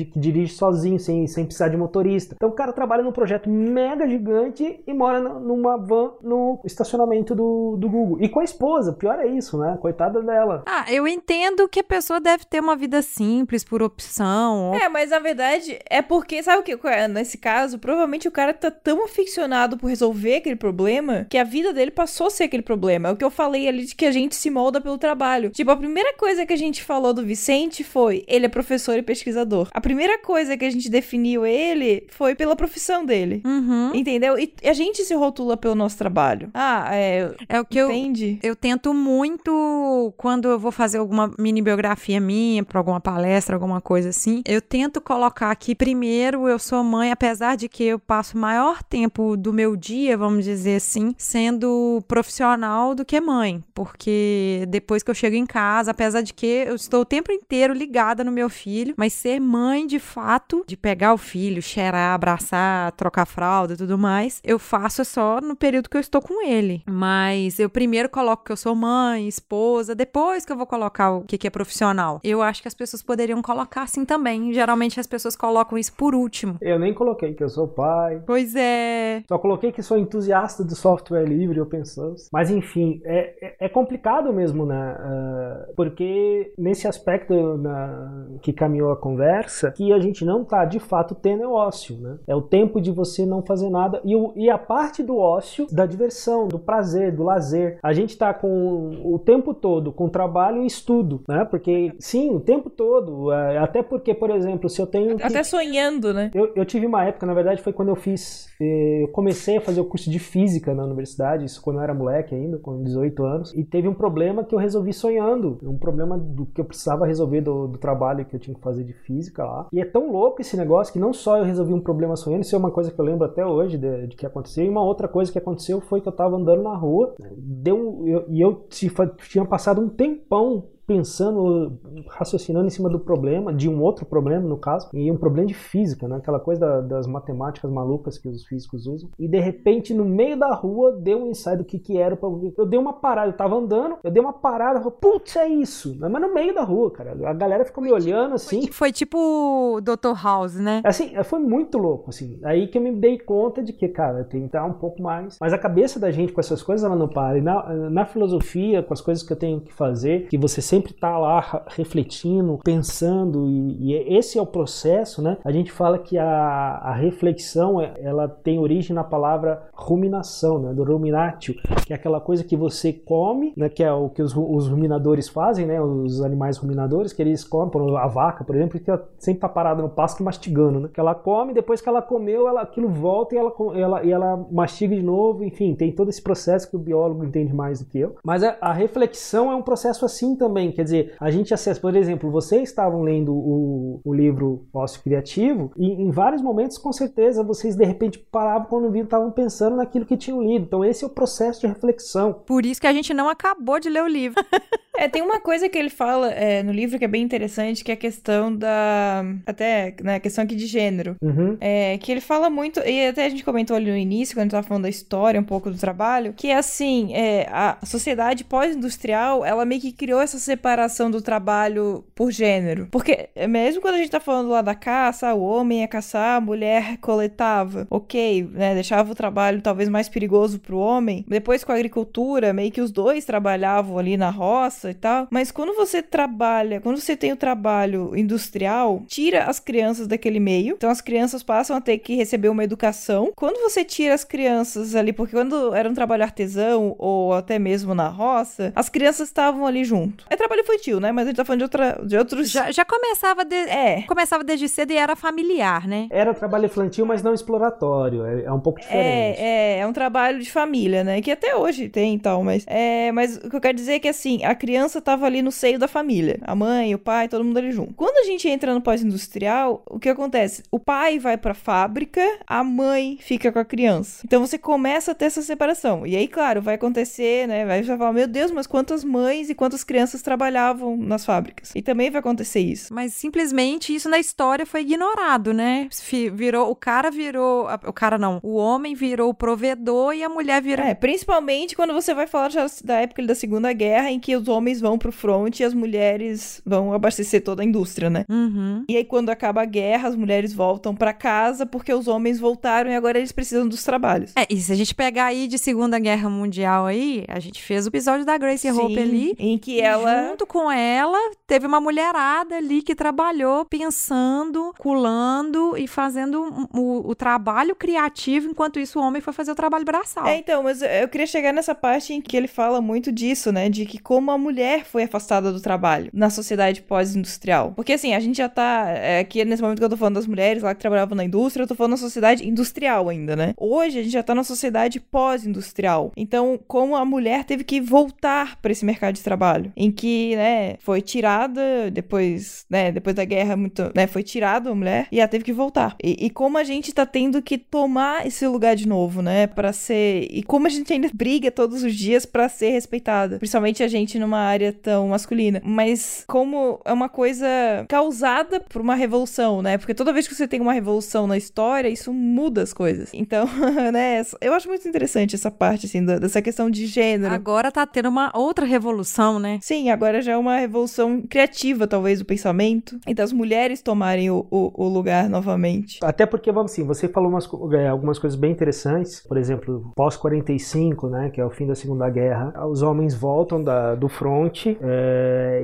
que dirige sozinho, sem precisar de motorista. Então o cara trabalha num projeto mega gigante e mora numa van no estacionamento do Google. E com a esposa, pior é isso, né? Coitada dela. Eu entendo que a pessoa deve ter uma vida simples, por opção. Mas na verdade é porque, sabe o que? Nesse caso, provavelmente o cara tá tão aficionado por resolver aquele problema que a vida dele passou a ser aquele problema. É o que eu falei ali de que a gente se molda pelo trabalho. Tipo, a primeira coisa que a gente falou do Vicente foi, ele é professor e pesquisador. A primeira coisa que a gente definiu ele foi pela profissão dele. Uhum. Entendeu? E a gente se rotula pelo nosso trabalho. É o que entende? Eu tento muito quando eu vou fazer alguma mini biografia minha, pra alguma palestra, alguma coisa assim, eu tento colocar que primeiro eu sou mãe, apesar de que eu passo maior tempo do meu dia, vamos dizer assim, sendo profissional do que mãe. Porque depois depois que eu chego em casa, apesar de que eu estou o tempo inteiro ligada no meu filho, mas ser mãe de fato, de pegar o filho, cheirar, abraçar, trocar fralda e tudo mais, eu faço só no período que eu estou com ele. Mas eu primeiro coloco que eu sou mãe, esposa, depois que eu vou colocar o que é profissional. Eu acho que as pessoas poderiam colocar assim também. Geralmente as pessoas colocam isso por último. Eu nem coloquei que eu sou pai. Pois é. Só coloquei que sou entusiasta de software livre, eu pensando. Mas enfim, é complicado mesmo, né? Porque nesse aspecto que caminhou a conversa, que a gente não tá de fato tendo o ócio, né? É o tempo de você não fazer nada e a parte do ócio, da diversão, do prazer, do lazer. A gente tá com o tempo todo com trabalho e estudo, né? Porque sim, o tempo todo, até porque, por exemplo, se eu tenho... Até sonhando, né? Eu tive uma época, na verdade, foi quando eu comecei a fazer o curso de física na universidade, isso quando eu era moleque ainda, com 18 anos, e teve um problema que eu resolvi sonhando, um problema do que eu precisava resolver do trabalho que eu tinha que fazer de física lá, e é tão louco esse negócio que não só eu resolvi um problema sonhando, isso é uma coisa que eu lembro até hoje de que aconteceu, e uma outra coisa que aconteceu foi que eu tava andando na rua, eu tinha passado um tempão pensando, raciocinando em cima do problema, de um outro problema no caso, e um problema de física, né? Aquela coisa das matemáticas malucas que os físicos usam, e de repente no meio da rua deu um insight do que era o problema. Eu dei uma parada, eu tava andando, eu dei uma parada, putz, é isso, mas no meio da rua, cara, a galera ficou me olhando assim. Foi tipo Dr. House, né? Assim, foi muito louco, assim, aí que eu me dei conta de que, cara, tentar um pouco mais, mas a cabeça da gente com essas coisas, ela não para, e na filosofia, com as coisas que eu tenho que fazer, que você sempre tá lá refletindo, pensando, e esse é o processo, né? A gente fala que a reflexão, ela tem origem na palavra ruminação, né? Do ruminatio, que é aquela coisa que você come, né? Que é o que os ruminadores fazem, né? Os animais ruminadores, que eles comem, a vaca, por exemplo, que ela sempre tá parada no pasto mastigando, né? Que ela come, depois que ela comeu, aquilo volta e ela mastiga de novo, enfim, tem todo esse processo que o biólogo entende mais do que eu. Mas a reflexão é um processo assim também. Quer dizer, a gente acessa, por exemplo, vocês estavam lendo o livro Ócio Criativo e em vários momentos, com certeza, vocês de repente paravam quando viram, estavam pensando naquilo que tinham lido. Então esse é o processo de reflexão. Por isso que a gente não acabou de ler o livro. Tem uma coisa que ele fala no livro que é bem interessante, que é a questão até, né, questão aqui de gênero. Uhum. Que ele fala muito, e até a gente comentou ali no início, quando a gente tava falando da história, um pouco do trabalho, que assim, a sociedade pós-industrial, ela meio que criou essa separação do trabalho por gênero. Porque mesmo quando a gente tá falando lá da caça, o homem ia caçar, a mulher coletava. Ok, né? Deixava o trabalho talvez mais perigoso pro homem. Depois com a agricultura, meio que os dois trabalhavam ali na roça e tal. Mas quando você tem o trabalho industrial, tira as crianças daquele meio. Então as crianças passam a ter que receber uma educação. Quando você tira as crianças ali, porque quando era um trabalho artesão ou até mesmo na roça, as crianças estavam ali junto. Trabalho infantil, né? Mas a gente tá falando de outros... Já começava... Começava desde cedo e era familiar, né? Era trabalho infantil, mas não exploratório. É um pouco diferente. É um trabalho de família, né? Que até hoje tem e tal, mas... Mas o que eu quero dizer é que, assim, a criança tava ali no seio da família. A mãe, o pai, todo mundo ali junto. Quando a gente entra no pós-industrial, o que acontece? O pai vai pra fábrica, a mãe fica com a criança. Então você começa a ter essa separação. E aí, claro, vai acontecer, né? Vai falar, meu Deus, mas quantas mães e quantas crianças trabalhavam nas fábricas. E também vai acontecer isso. Mas simplesmente isso na história foi ignorado, né? O homem virou o provedor e a mulher virou... Principalmente quando você vai falar da época da Segunda Guerra, em que os homens vão pro front e as mulheres vão abastecer toda a indústria, né? Uhum. E aí quando acaba a guerra, as mulheres voltam pra casa porque os homens voltaram e agora eles precisam dos trabalhos. E se a gente pegar aí de Segunda Guerra Mundial aí, a gente fez o episódio da Grace Hope ali, em que ela... Junto com ela, teve uma mulherada ali que trabalhou pensando, culando e fazendo o trabalho criativo, enquanto isso o homem foi fazer o trabalho braçal. Então, mas eu queria chegar nessa parte em que ele fala muito disso, né? De que como a mulher foi afastada do trabalho na sociedade pós-industrial. Porque assim, a gente já tá aqui nesse momento que eu tô falando das mulheres lá que trabalhavam na indústria, eu tô falando da sociedade industrial ainda, né? Hoje a gente já tá na sociedade pós-industrial. Então, como a mulher teve que voltar pra esse mercado de trabalho, em que foi tirada depois, né, depois da guerra muito, né, foi tirada a mulher e ela teve que voltar. E como a gente tá tendo que tomar esse lugar de novo, né, pra ser... E como a gente ainda briga todos os dias pra ser respeitada. Principalmente a gente numa área tão masculina, mas como é uma coisa causada por uma revolução, né? Porque toda vez que você tem uma revolução na história, isso muda as coisas. Então, né? Eu acho muito interessante essa parte, assim, dessa questão de gênero. Agora tá tendo uma outra revolução, né? Sim, agora já é uma revolução criativa, talvez, do pensamento e das mulheres tomarem o lugar novamente. Até porque, vamos assim, você falou algumas coisas bem interessantes, por exemplo, pós-45, né? Que é o fim da Segunda Guerra. Os homens voltam do fronte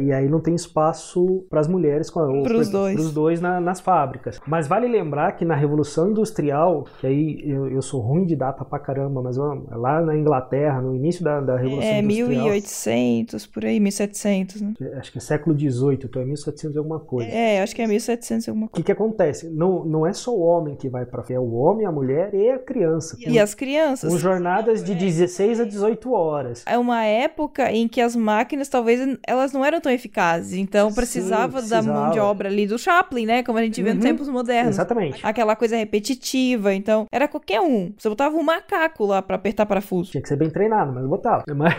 e aí não tem espaço para as mulheres, pros dois nas fábricas. Mas vale lembrar que na Revolução Industrial, que aí eu sou ruim de data pra caramba, mas lá na Inglaterra, no início da Revolução Industrial... 1800, por aí, 1700, né? Acho que é século 18, então é 1700 alguma coisa. Acho que é 1700 alguma coisa. O que acontece? Não é só o homem que vai pra frente, é o homem, a mulher e a criança. E as crianças. Com jornadas de 16 a 18 horas. É uma época em que as máquinas, talvez, elas não eram tão eficazes, então precisava da mão de obra ali do Chaplin, né? Como a gente vê nos tempos modernos. Exatamente. Aquela coisa repetitiva, então, era qualquer um. Você botava um macaco lá pra apertar parafuso. Tinha que ser bem treinado, mas não botava. Mas...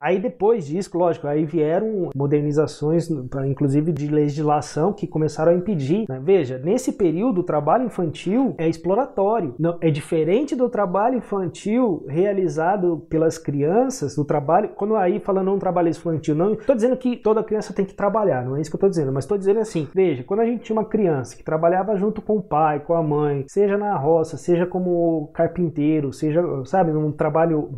Aí depois disso, lógico, aí vieram modernizações, inclusive de legislação, que começaram a impedir, né? Veja, nesse período o trabalho infantil é exploratório. Não, é diferente do trabalho infantil realizado pelas crianças, do trabalho... Quando aí falando um trabalho infantil, não tô dizendo que toda criança tem que trabalhar, não é isso que eu tô dizendo, mas tô dizendo assim, veja, quando a gente tinha uma criança que trabalhava junto com o pai, com a mãe, seja na roça, seja como carpinteiro, seja, sabe, num trabalho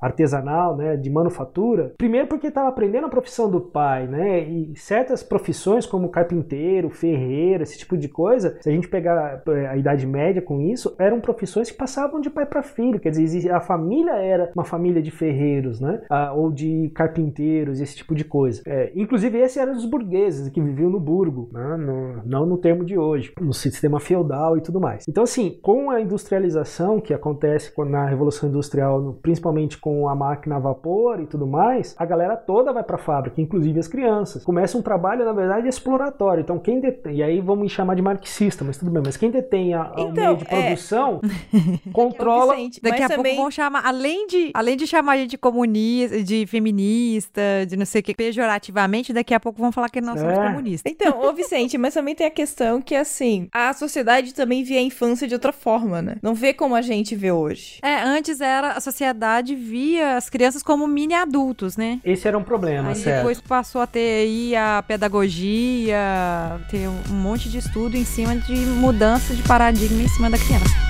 artesanal, né, de manufatura, primeiro porque estava aprendendo a profissão do pai, né, e certas profissões como carpinteiro, ferreiro, esse tipo de coisa, se a gente pegar a Idade Média com isso, eram profissões que passavam de pai para filho, quer dizer, a família era uma família de ferreiros, né, ou de carpinteiros, esse tipo de coisa. Inclusive, esses eram os burgueses que viviam no burgo, né, não no termo de hoje, no sistema feudal e tudo mais. Então, assim, com a industrialização que acontece na Revolução Industrial, principalmente com a máquina a vapor e tudo mais, a galera toda vai pra fábrica, inclusive as crianças. Começa um trabalho, na verdade, exploratório. Então, quem detém... E aí, vamos me chamar de marxista, mas tudo bem. Mas quem detém o meio de produção controla... Daqui a pouco vão chamar... Além de chamar a gente de comunista, de feminista, de não sei o que, pejorativamente, daqui a pouco vão falar que nós somos comunistas. Então, ô Vicente, mas também tem a questão que, assim, a sociedade também via a infância de outra forma, né? Não vê como a gente vê hoje. Antes era... A sociedade via as crianças como mini adultos, né? Esse era um problema, aí certo. Depois passou a ter aí a pedagogia, ter um monte de estudo em cima de mudança de paradigma em cima da criança.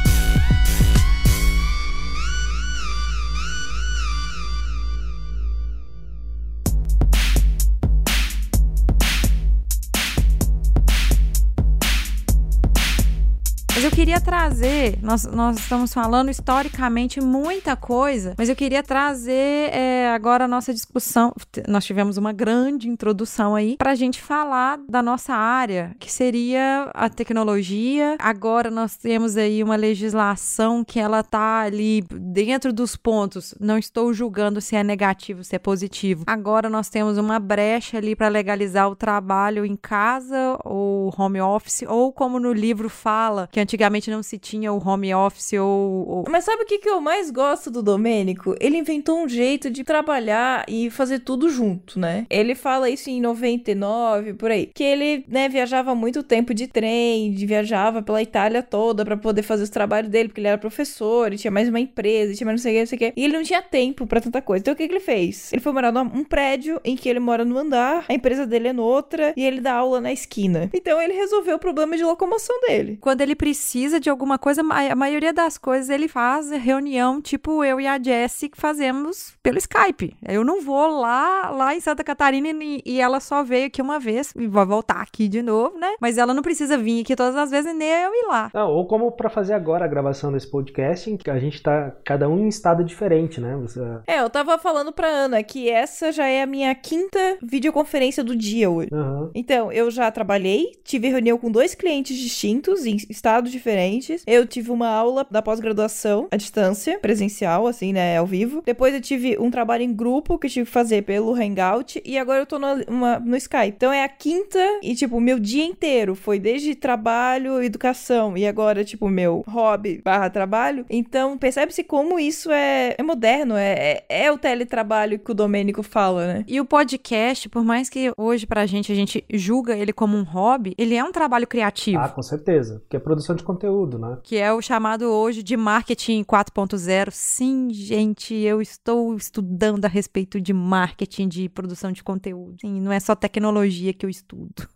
Eu queria trazer, nós estamos falando historicamente muita coisa, mas eu queria trazer agora a nossa discussão, nós tivemos uma grande introdução aí, pra gente falar da nossa área, que seria a tecnologia. Agora nós temos aí uma legislação que ela tá ali dentro dos pontos, não estou julgando se é negativo, se é positivo. Agora nós temos uma brecha ali pra legalizar o trabalho em casa, ou home office, ou como no livro fala, que antigamente não se tinha o home office ou... Mas sabe o que eu mais gosto do Domênico? Ele inventou um jeito de trabalhar e fazer tudo junto, né? Ele fala isso em 99, por aí. Que ele, né, viajava muito tempo de trem, viajava pela Itália toda pra poder fazer os trabalhos dele, porque ele era professor, ele tinha mais uma empresa, ele tinha mais não sei o que. E ele não tinha tempo pra tanta coisa. Então o que ele fez? Ele foi morar num prédio em que ele mora num andar, a empresa dele é noutra, e ele dá aula na esquina. Então ele resolveu o problema de locomoção dele. Quando ele precisa de alguma coisa, a maioria das coisas ele faz reunião, tipo eu e a Jesse, que fazemos pelo Skype. Eu não vou lá em Santa Catarina e ela só veio aqui uma vez e vai voltar aqui de novo, né? Mas ela não precisa vir aqui todas as vezes, nem eu ir lá. Não, ou como pra fazer agora a gravação desse podcast, em que a gente tá cada um em estado diferente, né? Você... eu tava falando pra Ana que essa já é a minha quinta videoconferência do dia hoje. Uhum. Então, eu já trabalhei, tive reunião com 2 clientes distintos em estados jogos diferentes. Eu tive uma aula da pós-graduação à distância, presencial, assim, né, ao vivo. Depois eu tive um trabalho em grupo que eu tive que fazer pelo Hangout e agora eu tô no Skype. Então é a quinta e, tipo, meu dia inteiro foi desde trabalho, educação e agora, tipo, meu hobby / trabalho. Então percebe-se como isso é moderno, é o teletrabalho que o Domênico fala, né? E o podcast, por mais que hoje pra gente, a gente julga ele como um hobby, ele é um trabalho criativo. Ah, com certeza, que é produção de conteúdo, né? Que é o chamado hoje de marketing 4.0. Sim, gente, eu estou estudando a respeito de marketing, de produção de conteúdo. Sim, não é só tecnologia que eu estudo.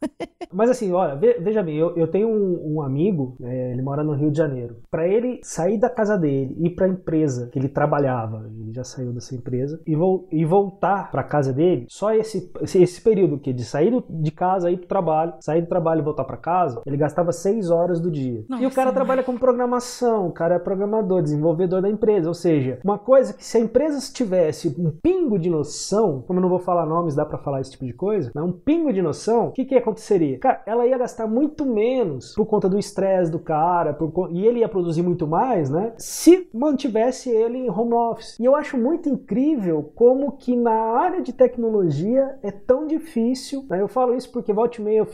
Mas assim, olha, veja bem, eu tenho um amigo, ele mora no Rio de Janeiro. Pra ele sair da casa dele, ir pra empresa que ele trabalhava, ele já saiu dessa empresa, e voltar pra casa dele, só esse período que de sair de casa, ir pro trabalho, sair do trabalho e voltar pra casa, ele gastava 6 horas do dia. Nossa, e o cara trabalha com programação, o cara é programador, desenvolvedor da empresa, ou seja, uma coisa que se a empresa tivesse um pingo de noção, como eu não vou falar nomes, dá pra falar esse tipo de coisa, né? Um pingo de noção, o que aconteceria? Cara, ela ia gastar muito menos por conta do estresse do cara, e ele ia produzir muito mais, né? Se mantivesse ele em home office. E eu acho muito incrível como que na área de tecnologia é tão difícil, né? Eu falo isso porque volta e meia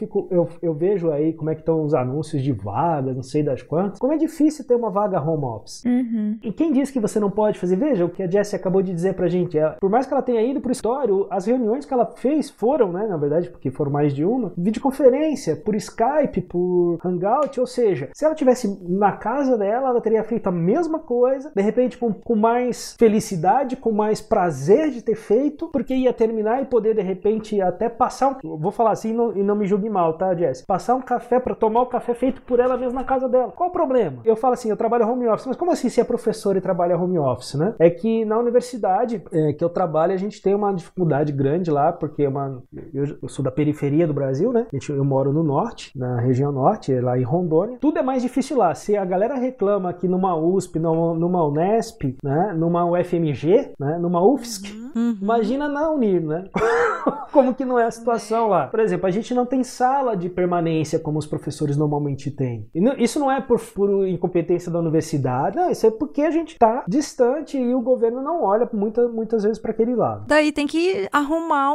eu vejo aí como é que estão os anúncios de vaga, não sei das quantas. Como é difícil ter uma vaga home office. Uhum. E quem diz que você não pode fazer? Veja o que a Jesse acabou de dizer pra gente. Por mais que ela tenha ido pro escritório, as reuniões que ela fez foram, né? Na verdade, porque foram mais de uma, videoconferência, por Skype, por Hangout, ou seja, se ela tivesse na casa dela, ela teria feito a mesma coisa, de repente com mais felicidade, com mais prazer de ter feito, porque ia terminar e poder, de repente, até passar vou falar assim e não me julgue mal, tá, Jesse? Passar um café pra tomar o café feito por ela mesma na casa dela. Qual o problema? Eu falo assim, eu trabalho home office, mas como assim se é professora e trabalha home office, né? É que na universidade que eu trabalho, a gente tem uma dificuldade grande lá, porque eu sou da periferia do Brasil, né? Eu moro no norte, na região norte, lá em Rondônia. Tudo é mais difícil lá. Se a galera reclama que numa USP, numa Unesp, né? Numa UFMG, né? Numa UFSC, imagina na Unir, né? Como que não é a situação lá? Por exemplo, a gente não tem sala de permanência como os professores normalmente têm. Isso não é por incompetência da universidade, não, isso é porque a gente tá distante e o governo não olha muitas vezes para aquele lado. Daí tem que arrumar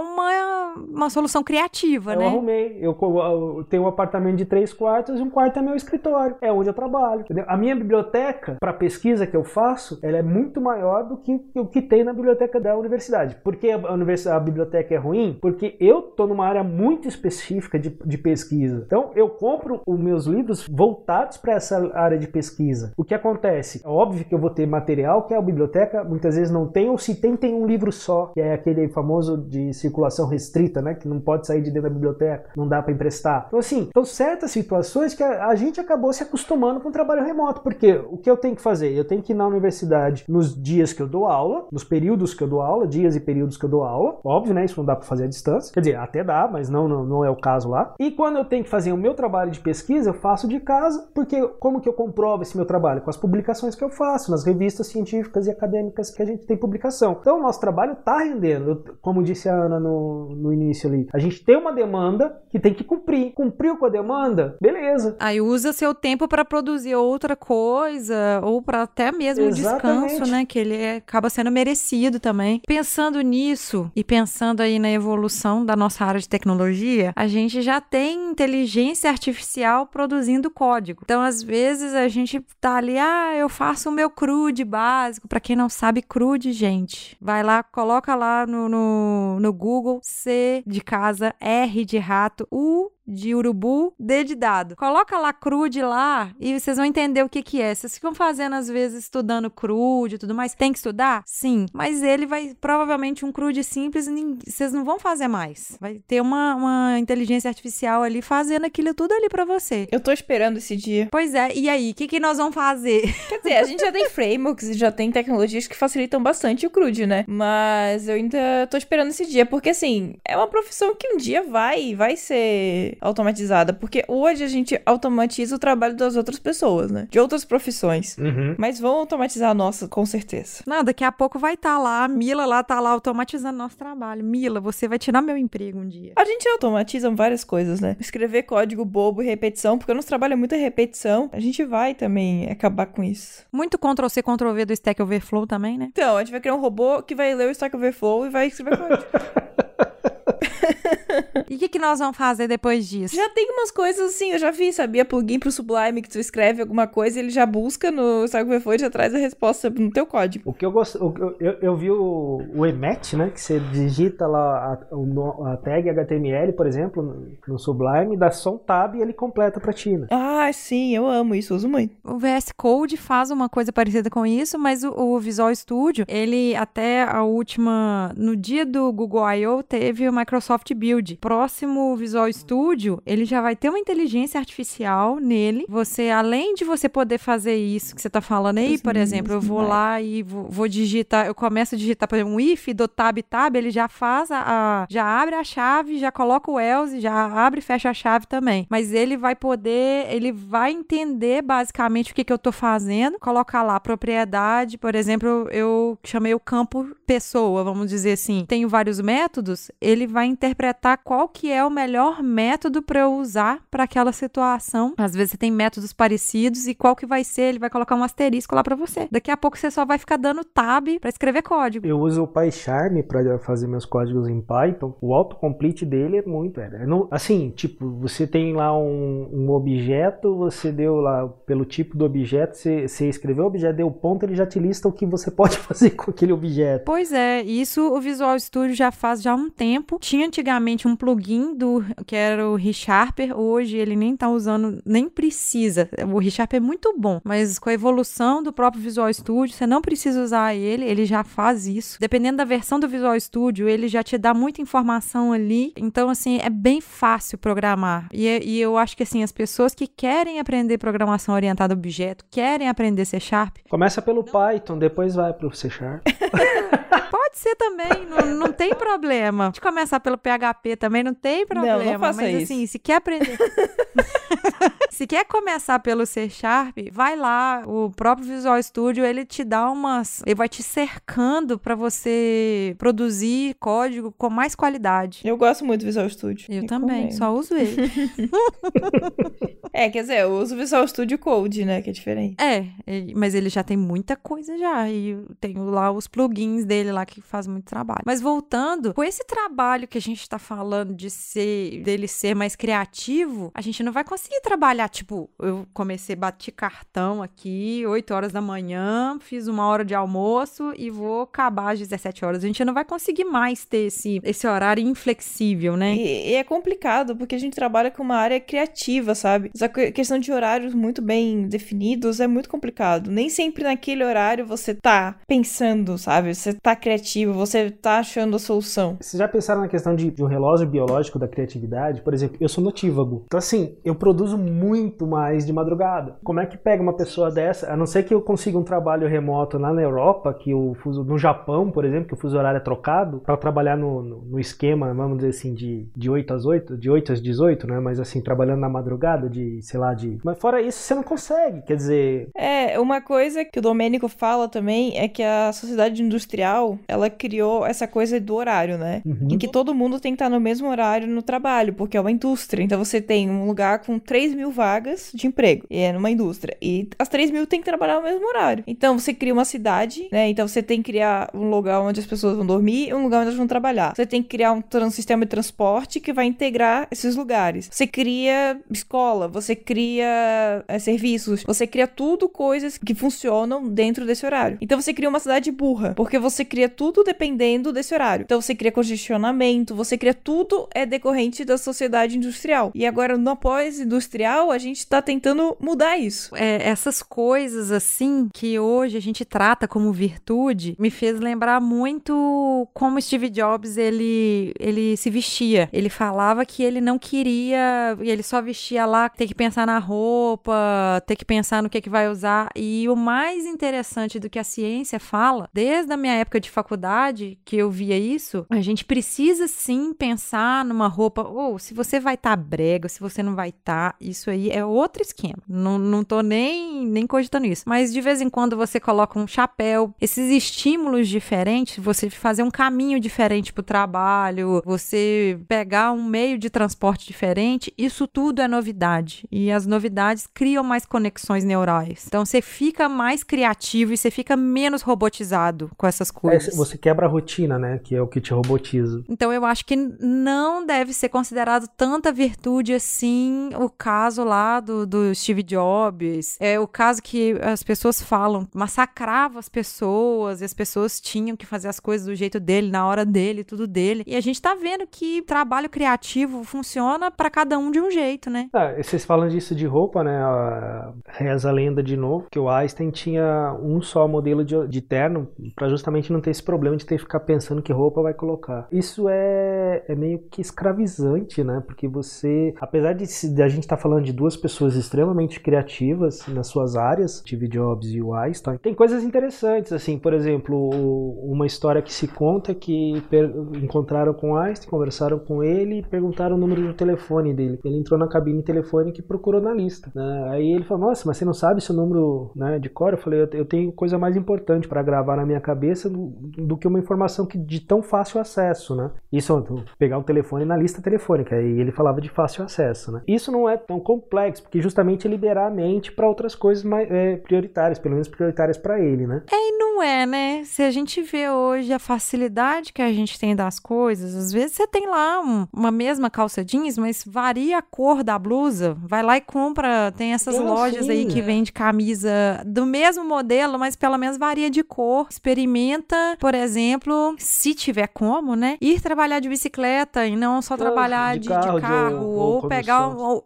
uma solução criativa, né? Eu arrumei. Eu tenho um apartamento de 3 quartos e um quarto é meu escritório. É onde eu trabalho, entendeu? A minha biblioteca, para pesquisa que eu faço, ela é muito maior do que o que tem na biblioteca da universidade. Por que a biblioteca é ruim? Porque eu tô numa área muito específica de pesquisa. Então, eu compro os meus livros voltados para essa área de pesquisa. O que acontece? É óbvio que eu vou ter material que a biblioteca muitas vezes não tem, ou se tem um livro só, que é aquele famoso de circulação restrita, né? Que não pode sair de dentro da biblioteca, não dá para emprestar. Então, assim, são certas situações que a gente acabou se acostumando com o trabalho remoto, porque o que eu tenho que fazer? Eu tenho que ir na universidade nos dias que eu dou aula, nos períodos que eu dou aula, dias e períodos que eu dou aula, óbvio, né? Isso não dá para fazer à distância, quer dizer, até dá, mas não é o caso lá. E quando eu tenho que fazer o meu trabalho de pesquisa, eu faço de casa, porque como que eu comprovo esse meu trabalho? Com as publicações que eu faço, nas revistas científicas e acadêmicas que a gente tem publicação. Então, o nosso trabalho tá rendendo. Como disse a Ana no início ali, a gente tem uma demanda que tem que cumprir. Cumpriu com a demanda? Beleza. Aí usa seu tempo para produzir outra coisa, ou para até mesmo exatamente. Descanso, né? Que ele acaba sendo merecido também. Pensando nisso, e pensando aí na evolução da nossa área de tecnologia, a gente já tem inteligência artificial produzindo código. Então, às vezes, a gente tá ali, eu faço o meu CRUD básico. Para quem não sabe, CRUD, gente, vai lá, coloca lá no Google, C de casa, R de rato, U de urubu, D de dado. Coloca lá CRUD lá e vocês vão entender o que é. Vocês ficam fazendo, às vezes, estudando CRUD e tudo mais. Tem que estudar? Sim. Mas ele vai, provavelmente, um CRUD simples, vocês não vão fazer mais. Vai ter uma inteligência artificial ali fazendo aquilo tudo ali pra você. Eu tô esperando esse dia. Pois é. E aí, o que nós vamos fazer? Quer dizer, a gente já tem frameworks e já tem tecnologias que facilitam bastante o CRUD, né? Mas eu ainda tô esperando esse dia, porque, assim, é uma profissão que um dia vai ser automatizada, porque hoje a gente automatiza o trabalho das outras pessoas, né? De outras profissões. Uhum. Mas vão automatizar a nossa, com certeza. Não, daqui a pouco vai estar lá, a Mila lá tá lá automatizando nosso trabalho. Mila, você vai tirar meu emprego um dia. A gente automatiza várias coisas, né? Escrever código bobo e repetição, porque o nosso trabalho é muita repetição. A gente vai também acabar com isso. Muito Ctrl-C, Ctrl-V do Stack Overflow também, né? Então, a gente vai criar um robô que vai ler o Stack Overflow e vai escrever código. E o que nós vamos fazer depois disso? Já tem umas coisas assim, eu já vi, sabia? Plugin pro Sublime que tu escreve alguma coisa e ele já busca no Stack Overflow e já traz a resposta no teu código. O que eu gosto, eu vi o emet, né? Que você digita lá a tag HTML, por exemplo, no Sublime, dá só um tab e ele completa pra ti, né? Ah, sim, eu amo isso, uso muito. O VS Code faz uma coisa parecida com isso, mas o Visual Studio, ele até a última, no dia do Google I.O. teve o Microsoft Build. Próximo Visual Studio, ele já vai ter uma inteligência artificial nele. Você, além de você poder fazer isso que você tá falando aí, por exemplo, eu vou lá e vou digitar, eu começo a digitar, por exemplo, um if, dou tab, tab, ele já faz já abre a chave, já coloca o else, já abre e fecha a chave também. Mas ele vai poder, ele vai entender basicamente o que eu tô fazendo, colocar lá a propriedade, por exemplo, eu chamei o campo pessoa, vamos dizer assim. Tenho vários métodos, ele vai interpretar qual que é o melhor método para eu usar para aquela situação. Às vezes você tem métodos parecidos e qual que vai ser, ele vai colocar um asterisco lá para você. Daqui a pouco você só vai ficar dando tab para escrever código. Eu uso o PyCharm para fazer meus códigos em Python. O autocomplete dele é muito, não, assim, tipo, você tem lá um objeto, você deu lá pelo tipo do objeto, você escreveu o objeto, deu ponto, ele já te lista o que você pode fazer com aquele objeto. Pois é, isso o Visual Studio já faz já há um tempo. Tinha antigamente um plugin que era o ReSharper, hoje ele nem tá usando, nem precisa. O ReSharper é muito bom, mas com a evolução do próprio Visual Studio, você não precisa usar ele já faz isso. Dependendo da versão do Visual Studio, ele já te dá muita informação ali, então assim, é bem fácil programar. E eu acho que assim, as pessoas que querem aprender programação orientada a objeto, querem aprender C Sharp... Começa pelo Python, depois vai pro C Sharp. Pode ser também, não tem problema. De começar pelo PHP também não tem problema. Não faça mas isso. Assim, se quer aprender... Se quer começar pelo C Sharp, vai lá, o próprio Visual Studio, ele te dá umas... Ele vai te cercando pra você produzir código com mais qualidade. Eu gosto muito do Visual Studio. Eu também, só uso ele. Quer dizer, eu uso o Visual Studio Code, né, que é diferente. Mas ele já tem muita coisa já, e tem lá os plugins dele lá que faz muito trabalho. Mas voltando, com esse trabalho que a gente tá falando dele ser mais criativo, a gente não vai conseguir trabalhar tipo, eu comecei a bater cartão aqui, 8 horas da manhã, fiz 1 hora de almoço e vou acabar às 17 horas. A gente não vai conseguir mais ter esse horário inflexível, né? E é complicado, porque a gente trabalha com uma área criativa, sabe? Essa questão de horários muito bem definidos é muito complicado. Nem sempre naquele horário você tá pensando, sabe? Você tá criativo, você tá achando a solução. Vocês já pensaram na questão de um relógio biológico da criatividade? Por exemplo, eu sou notívago. Então, assim, eu produzo muito mais de madrugada. Como é que pega uma pessoa dessa? A não ser que eu consiga um trabalho remoto lá na Europa, que no Japão, por exemplo, que o fuso horário é trocado, para trabalhar no esquema, vamos dizer assim, de 8 às 8, de 8 às 18, né? Mas assim, trabalhando na madrugada, Mas fora isso, você não consegue, quer dizer... Uma coisa que o Domênico fala também é que a sociedade industrial, ela criou essa coisa do horário, né? Uhum. Em que todo mundo tem que estar no mesmo horário no trabalho, porque é uma indústria. Então você tem um lugar com 3.000 vagas de emprego, e é numa indústria, e as 3.000 tem que trabalhar no mesmo horário. Então você cria uma cidade, né? Então você tem que criar um lugar onde as pessoas vão dormir e um lugar onde elas vão trabalhar. Você tem que criar um sistema de transporte que vai integrar esses lugares. Você cria escola, você cria serviços, você cria tudo coisas que funcionam dentro desse horário. Então você cria uma cidade burra, porque você cria tudo dependendo desse horário. Então você cria congestionamento, você cria tudo decorrente da sociedade industrial. E agora, no pós-industrial, a gente está tentando mudar isso. Essas coisas assim que hoje a gente trata como virtude me fez lembrar muito como Steve Jobs ele se vestia. Ele falava que ele não queria, ele só vestia lá, ter que pensar na roupa, ter que pensar no que vai usar. E o mais interessante do que a ciência fala, desde a minha época de faculdade que eu via isso, a gente precisa sim pensar numa roupa, ou se você vai estar brega, se você não vai estar, isso aí é outro esquema. Não tô nem cogitando isso. Mas de vez em quando você coloca um chapéu, esses estímulos diferentes, você fazer um caminho diferente pro trabalho, você pegar um meio de transporte diferente, isso tudo é novidade. E as novidades criam mais conexões neurais. Então você fica mais criativo e você fica menos robotizado com essas coisas. Você quebra a rotina, né? Que é o que te robotiza. Então eu acho que não deve ser considerado tanta virtude assim o caso lá do Steve Jobs. É o caso que as pessoas falam, massacrava as pessoas e as pessoas tinham que fazer as coisas do jeito dele, na hora dele, tudo dele. E a gente tá vendo que trabalho criativo funciona pra cada um de um jeito, né? Vocês falam disso de roupa, né? Reza a lenda de novo que o Einstein tinha um só modelo de terno pra justamente não ter esse problema de ter que ficar pensando que roupa vai colocar. Isso é meio que escravizante, né? Porque você, apesar de a gente estar falando de duas pessoas extremamente criativas nas suas áreas, Steve Jobs e o Einstein, tem coisas interessantes, assim, por exemplo, uma história que se conta que encontraram com o Einstein, conversaram com ele e perguntaram o número do telefone dele. Ele entrou na cabine telefônica e procurou na lista, né? Aí ele falou, nossa, mas você não sabe seu número, né, de cor? Eu falei, eu tenho coisa mais importante para gravar na minha cabeça do que uma informação de tão fácil acesso, né? Isso, pegar um telefone na lista telefônica, e ele falava de fácil acesso, né? Isso não é tão complexo, porque justamente é liberar a mente para outras coisas mais prioritárias, pelo menos prioritárias para ele, né? E não é, né? Se a gente vê hoje a facilidade que a gente tem das coisas, às vezes você tem lá uma mesma calça jeans, mas varia a cor da blusa, vai lá e compra, tem essas lojas aí que vende camisa do mesmo modelo, mas pelo menos varia de cor, experimenta, por exemplo, se tiver como, né? Ir trabalhar de bicicleta e não só trabalhar de carro ou pegar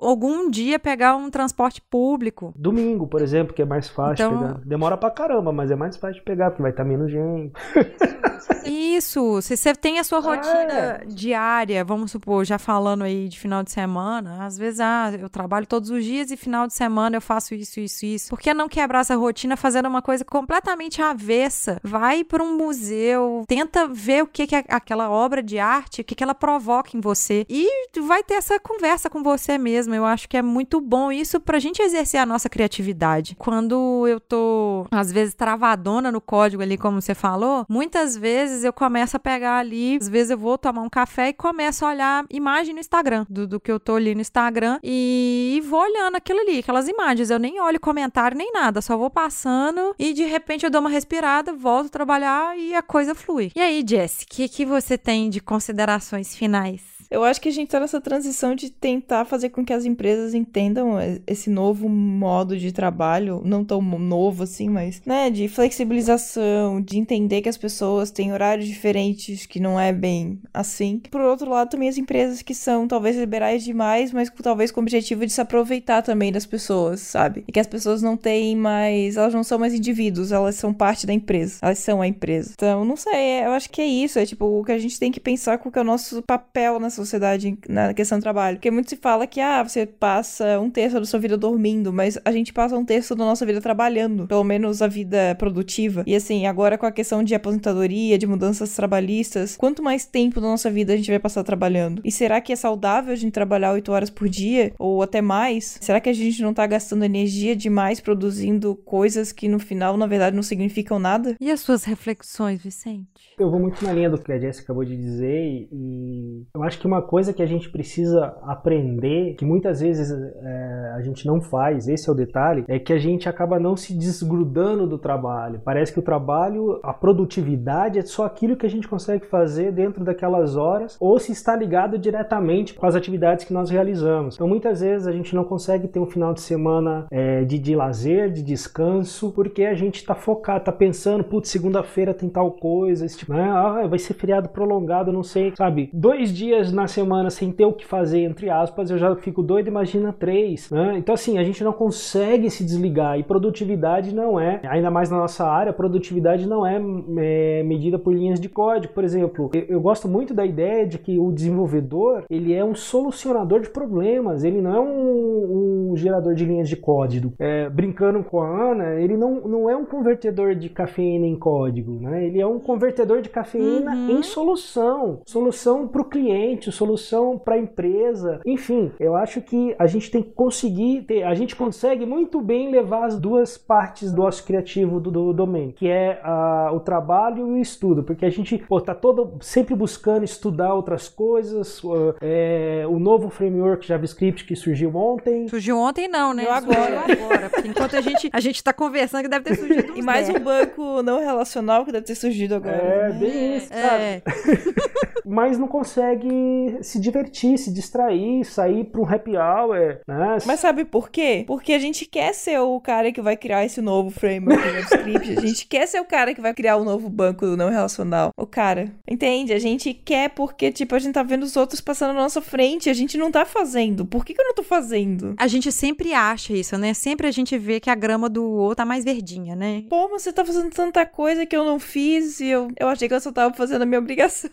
algum dia pegar um transporte público. Domingo, por exemplo, que é mais fácil pegar. Demora pra caramba, mas é mais fácil de pegar, porque vai estar menos gente. Isso, se você tem a sua rotina diária, vamos supor, já falando aí de final de semana, às vezes, eu trabalho todos os dias e final de semana eu faço isso, isso, isso. Por que não quebrar essa rotina fazendo uma coisa completamente avessa? Vai para um museu, tenta ver o que é aquela obra de arte, o que ela provoca em você, e vai ter essa conversa com você mesmo. Eu acho que é muito bom isso pra gente exercer a nossa criatividade. Quando eu tô, às vezes, travadona no código ali, como você falou, muitas vezes eu começo a pegar ali, às vezes eu vou tomar um café e começo a olhar imagem no Instagram, do que eu tô ali no Instagram, e vou olhando aquilo ali, aquelas imagens. Eu nem olho comentário, nem nada, só vou passando e de repente eu dou uma respirada, volto a trabalhar e a coisa flui. E aí, Jesse, o que você tem de considerações finais? Eu acho que a gente tá nessa transição de tentar fazer com que as empresas entendam esse novo modo de trabalho, não tão novo assim, mas, né, de flexibilização, de entender que as pessoas têm horários diferentes, que não é bem assim. Por outro lado, também as empresas que são talvez liberais demais, mas talvez com o objetivo de se aproveitar também das pessoas, sabe? E que as pessoas não têm mais, elas não são mais indivíduos, elas são parte da empresa, elas são a empresa. Então, não sei, eu acho que é isso, é tipo, o que a gente tem que pensar com que é o nosso papel nessa sociedade na questão do trabalho. Porque muito se fala que, você passa um terço da sua vida dormindo, mas a gente passa um terço da nossa vida trabalhando, pelo menos a vida produtiva. E assim, agora com a questão de aposentadoria, de mudanças trabalhistas, quanto mais tempo da nossa vida a gente vai passar trabalhando? E será que é saudável a gente trabalhar 8 horas por dia? Ou até mais? Será que a gente não tá gastando energia demais produzindo coisas que no final, na verdade, não significam nada? E as suas reflexões, Vicente? Eu vou muito na linha do que a Jessica acabou de dizer e eu acho que uma coisa que a gente precisa aprender, que muitas vezes a gente não faz, esse é o detalhe, é que a gente acaba não se desgrudando do trabalho. Parece que o trabalho, a produtividade é só aquilo que a gente consegue fazer dentro daquelas horas ou se está ligado diretamente com as atividades que nós realizamos. Então muitas vezes a gente não consegue ter um final de semana de lazer, de descanso, porque a gente está focado, está pensando, putz, segunda-feira tem tal coisa, esse tipo, né? Vai ser feriado prolongado, não sei, sabe? 2 dias na semana sem ter o que fazer, entre aspas, eu já fico doido, imagina 3, né? Então assim, a gente não consegue se desligar, e produtividade não é, ainda mais na nossa área, produtividade não é, medida por linhas de código, por exemplo. Eu gosto muito da ideia de que o desenvolvedor, ele é um solucionador de problemas, ele não é um gerador de linhas de código. Brincando com a Ana, ele não é um convertedor de cafeína em código, né? Ele é um convertedor de cafeína em solução, solução para o cliente, solução para a empresa, enfim. Eu acho que a gente tem que conseguir ter, a gente consegue muito bem levar as duas partes do nosso criativo do domínio, que é o trabalho e o estudo, porque a gente está sempre buscando estudar outras coisas, o novo framework JavaScript que surgiu ontem. Surgiu ontem não, né? Surgiu agora, porque enquanto a gente está conversando que deve ter surgido. E mais um banco não relacional que deve ter surgido agora. Bem isso, cara. Mas não consegue se divertir, se distrair, sair para um happy hour, né? Mas sabe por quê? Porque a gente quer ser o cara que vai criar esse novo framework de JavaScript, a gente quer ser o cara que vai criar o novo banco não relacional. O cara, entende? A gente quer porque, tipo, a gente tá vendo os outros passando na nossa frente, a gente não tá fazendo. Por que eu não tô fazendo? A gente sempre acha isso, né? Sempre a gente vê que a grama do outro tá mais verdinha, né? Pô, mas você tá fazendo tanta coisa que eu não fiz e eu achei que eu só tava fazendo a minha obrigação.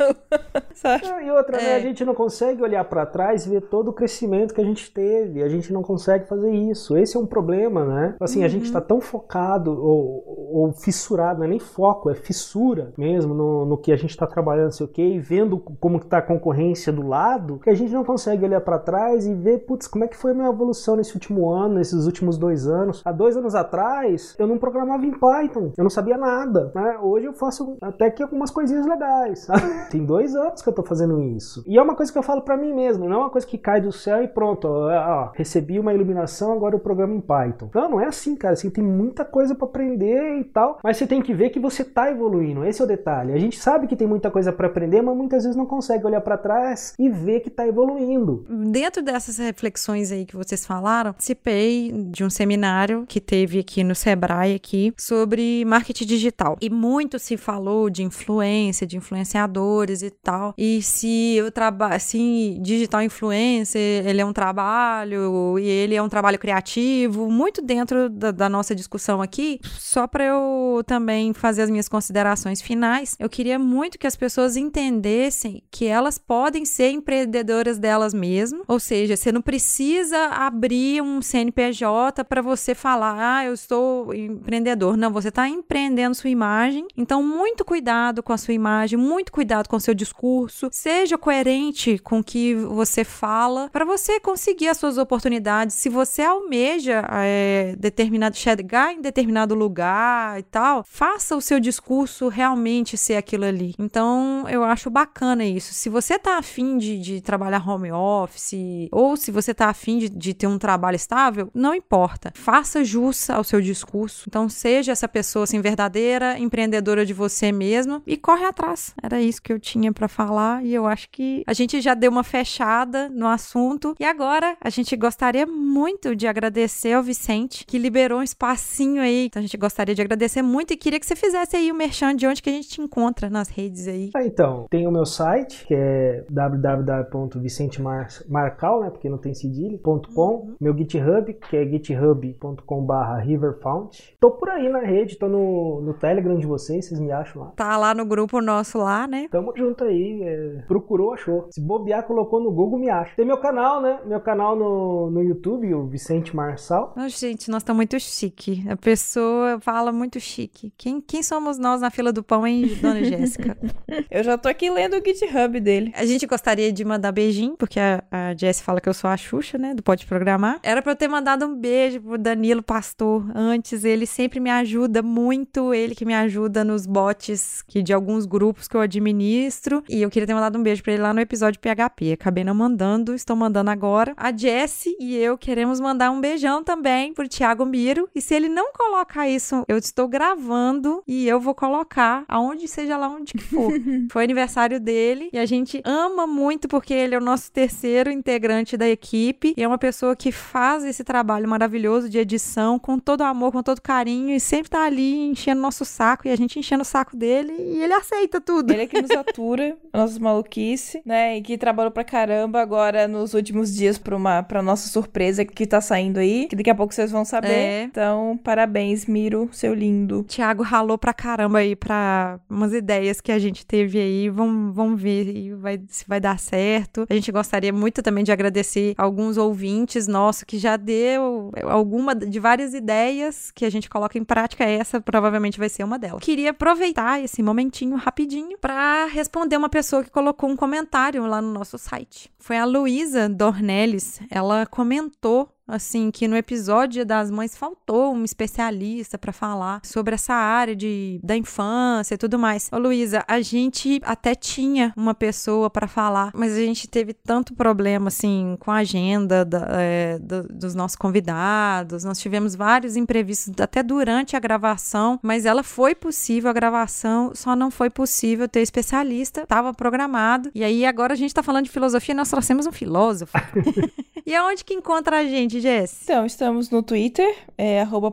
Sabe? E outra, né? A gente não consegue olhar pra trás e ver todo o crescimento que a gente teve. A gente não consegue fazer isso. Esse é um problema, né? Assim, a gente tá tão focado ou fissurado, não é nem foco, é fissura mesmo no que a gente tá trabalhando, sei o quê, e vendo como que tá a concorrência do lado, que a gente não consegue olhar pra trás e ver, putz, como é que foi a minha evolução nesse último ano, nesses últimos 2 anos. Há 2 anos atrás, eu não programava em Python, eu não sabia nada, né? Hoje eu faço até que algumas coisinhas legais, sabe? Tem 2 anos que eu tô fazendo isso. E é uma coisa que eu falo pra mim mesmo, não é uma coisa que cai do céu e pronto, ó, recebi uma iluminação, agora eu programo em Python. Não é assim, cara, assim, tem muita coisa pra aprender e tal, mas você tem que ver que você tá evoluindo, esse é o detalhe. A gente sabe que tem muita coisa pra aprender, mas muitas vezes não consegue olhar pra trás e ver que tá evoluindo. Dentro dessas reflexões aí que vocês falaram, participei de um seminário que teve aqui no Sebrae, aqui, sobre marketing digital. E muito se falou de influência, de influenciadores e tal. E se eu trabalho, assim, digital influencer, ele é um trabalho, e ele é um trabalho criativo, muito dentro da nossa discussão aqui. Só para eu também fazer as minhas considerações finais, eu queria muito que as pessoas entendessem que elas podem ser empreendedoras delas mesmas, ou seja, você não precisa abrir um CNPJ para você falar, eu estou empreendedor. Não, você está empreendendo sua imagem, então muito cuidado com a sua imagem, muito cuidado com o seu discurso, seja coerente com o que você fala, para você conseguir as suas oportunidades. Se você almeja chegar em determinado lugar e tal, faça o seu discurso realmente ser aquilo ali. Então, eu acho bacana isso. Se você tá afim de trabalhar home office, ou se você tá afim de ter um trabalho estável, não importa. Faça jus ao seu discurso. Então, seja essa pessoa, assim, verdadeira, empreendedora de você mesmo, e corre atrás. Era isso que eu tinha pra falar, e eu acho que a gente já deu uma fechada no assunto, e agora a gente gostaria muito de agradecer ao Vicente, que liberou um espacinho aí. Então, a gente gostaria de agradecer muito e queria que você fizesse aí o merchan de onde que a gente te encontra nas redes aí. Então, tem o meu site, que é www.vicentemarcal, né, porque não tem cedilha.com, meu GitHub, que é github.com/riverfount. Tô por aí na rede, tô no Telegram de vocês me acham lá. Tá lá no grupo nosso lá, né? Tamo junto aí, procurou, achou. Se bobear, colocou no Google, me acha. Tem meu canal, né? Meu canal no YouTube, o Vicente Marçal. Não, gente, nós estamos muito chique. A pessoa fala muito chique. Quem somos nós na fila do pão, hein, dona Jéssica? Eu já tô aqui lendo o GitHub dele. A gente gostaria de mandar beijinho, porque a Jess fala que eu sou a Xuxa, né? Do Pode Programar. Era pra eu ter mandado um beijo pro Danilo Pastor antes. Ele sempre me ajuda muito. Ele que me ajuda nos bots de alguns grupos que eu administro. E eu queria ter mandado um beijo pra ele lá no episódio PHP. Acabei não mandando, estou mandando agora. A Jesse e eu queremos mandar um beijão também pro Thiago Miro. E se ele não colocar isso, eu estou gravando e eu vou colocar aonde, seja lá onde que for. Foi aniversário dele e a gente ama muito porque ele é o nosso terceiro integrante da equipe e é uma pessoa que faz esse trabalho maravilhoso de edição com todo amor, com todo carinho, e sempre tá ali enchendo nosso saco, e a gente enchendo o saco dele, e ele aceita tudo. Ele é que nos atura, nossas maluquices, né, e que trabalhou pra caramba agora nos últimos dias pra nossa surpresa que tá saindo aí, que daqui a pouco vocês vão saber. É. Então, parabéns, Miro, seu lindo. Thiago ralou pra caramba aí pra umas ideias que a gente teve aí, vamos ver aí se vai dar certo. A gente gostaria muito também de agradecer alguns ouvintes nossos que já deu alguma de várias ideias que a gente coloca em prática. Essa provavelmente vai ser uma delas. Queria aproveitar esse momentinho rapidinho pra responder uma pessoa que colocou um comentário lá no nosso site. Foi a Luísa Dornelles, ela comentou assim, que no episódio das mães faltou um especialista pra falar sobre essa área da infância e tudo mais. Ô, Luísa, a gente até tinha uma pessoa pra falar, mas a gente teve tanto problema, assim, com a agenda dos nossos convidados. Nós tivemos vários imprevistos até durante a gravação, mas ela foi possível a gravação, só não foi possível ter especialista, estava programado. E aí, agora a gente tá falando de filosofia, nós trouxemos um filósofo. E aonde que encontra a gente, Jess? Então, estamos no Twitter,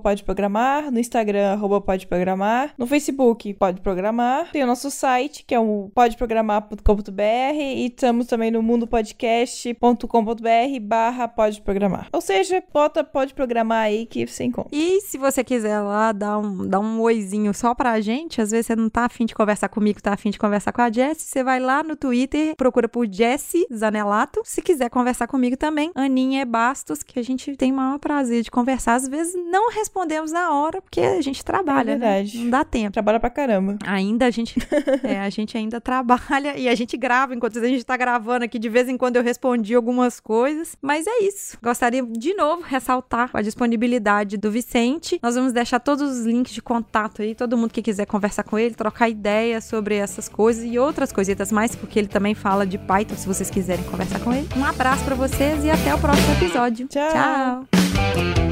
@podeprogramar, no Instagram, @podeprogramar, no Facebook, Pode Programar, tem o nosso site, que é o podeprogramar.com.br, e estamos também no mundopodcast.com.br/podeprogramar. Ou seja, bota Pode Programar aí que você encontra. E se você quiser lá dar um oizinho só pra gente, às vezes você não tá afim de conversar comigo, tá afim de conversar com a Jess, você vai lá no Twitter, procura por Jesse Zanelato. Se quiser conversar comigo também, Aninha Bastos, que a gente tem o maior prazer de conversar. Às vezes não respondemos na hora, porque a gente trabalha, é verdade, né? Não dá tempo. Trabalha pra caramba. Ainda a gente ainda trabalha e a gente grava. Enquanto a gente tá gravando aqui, de vez em quando eu respondi algumas coisas. Mas é isso. Gostaria de novo ressaltar a disponibilidade do Vicente. Nós vamos deixar todos os links de contato aí. Todo mundo que quiser conversar com ele, trocar ideias sobre essas coisas e outras coisitas mais, porque ele também fala de Python, se vocês quiserem conversar com ele. Um abraço pra vocês e até o próximo episódio. Tchau! Tchau.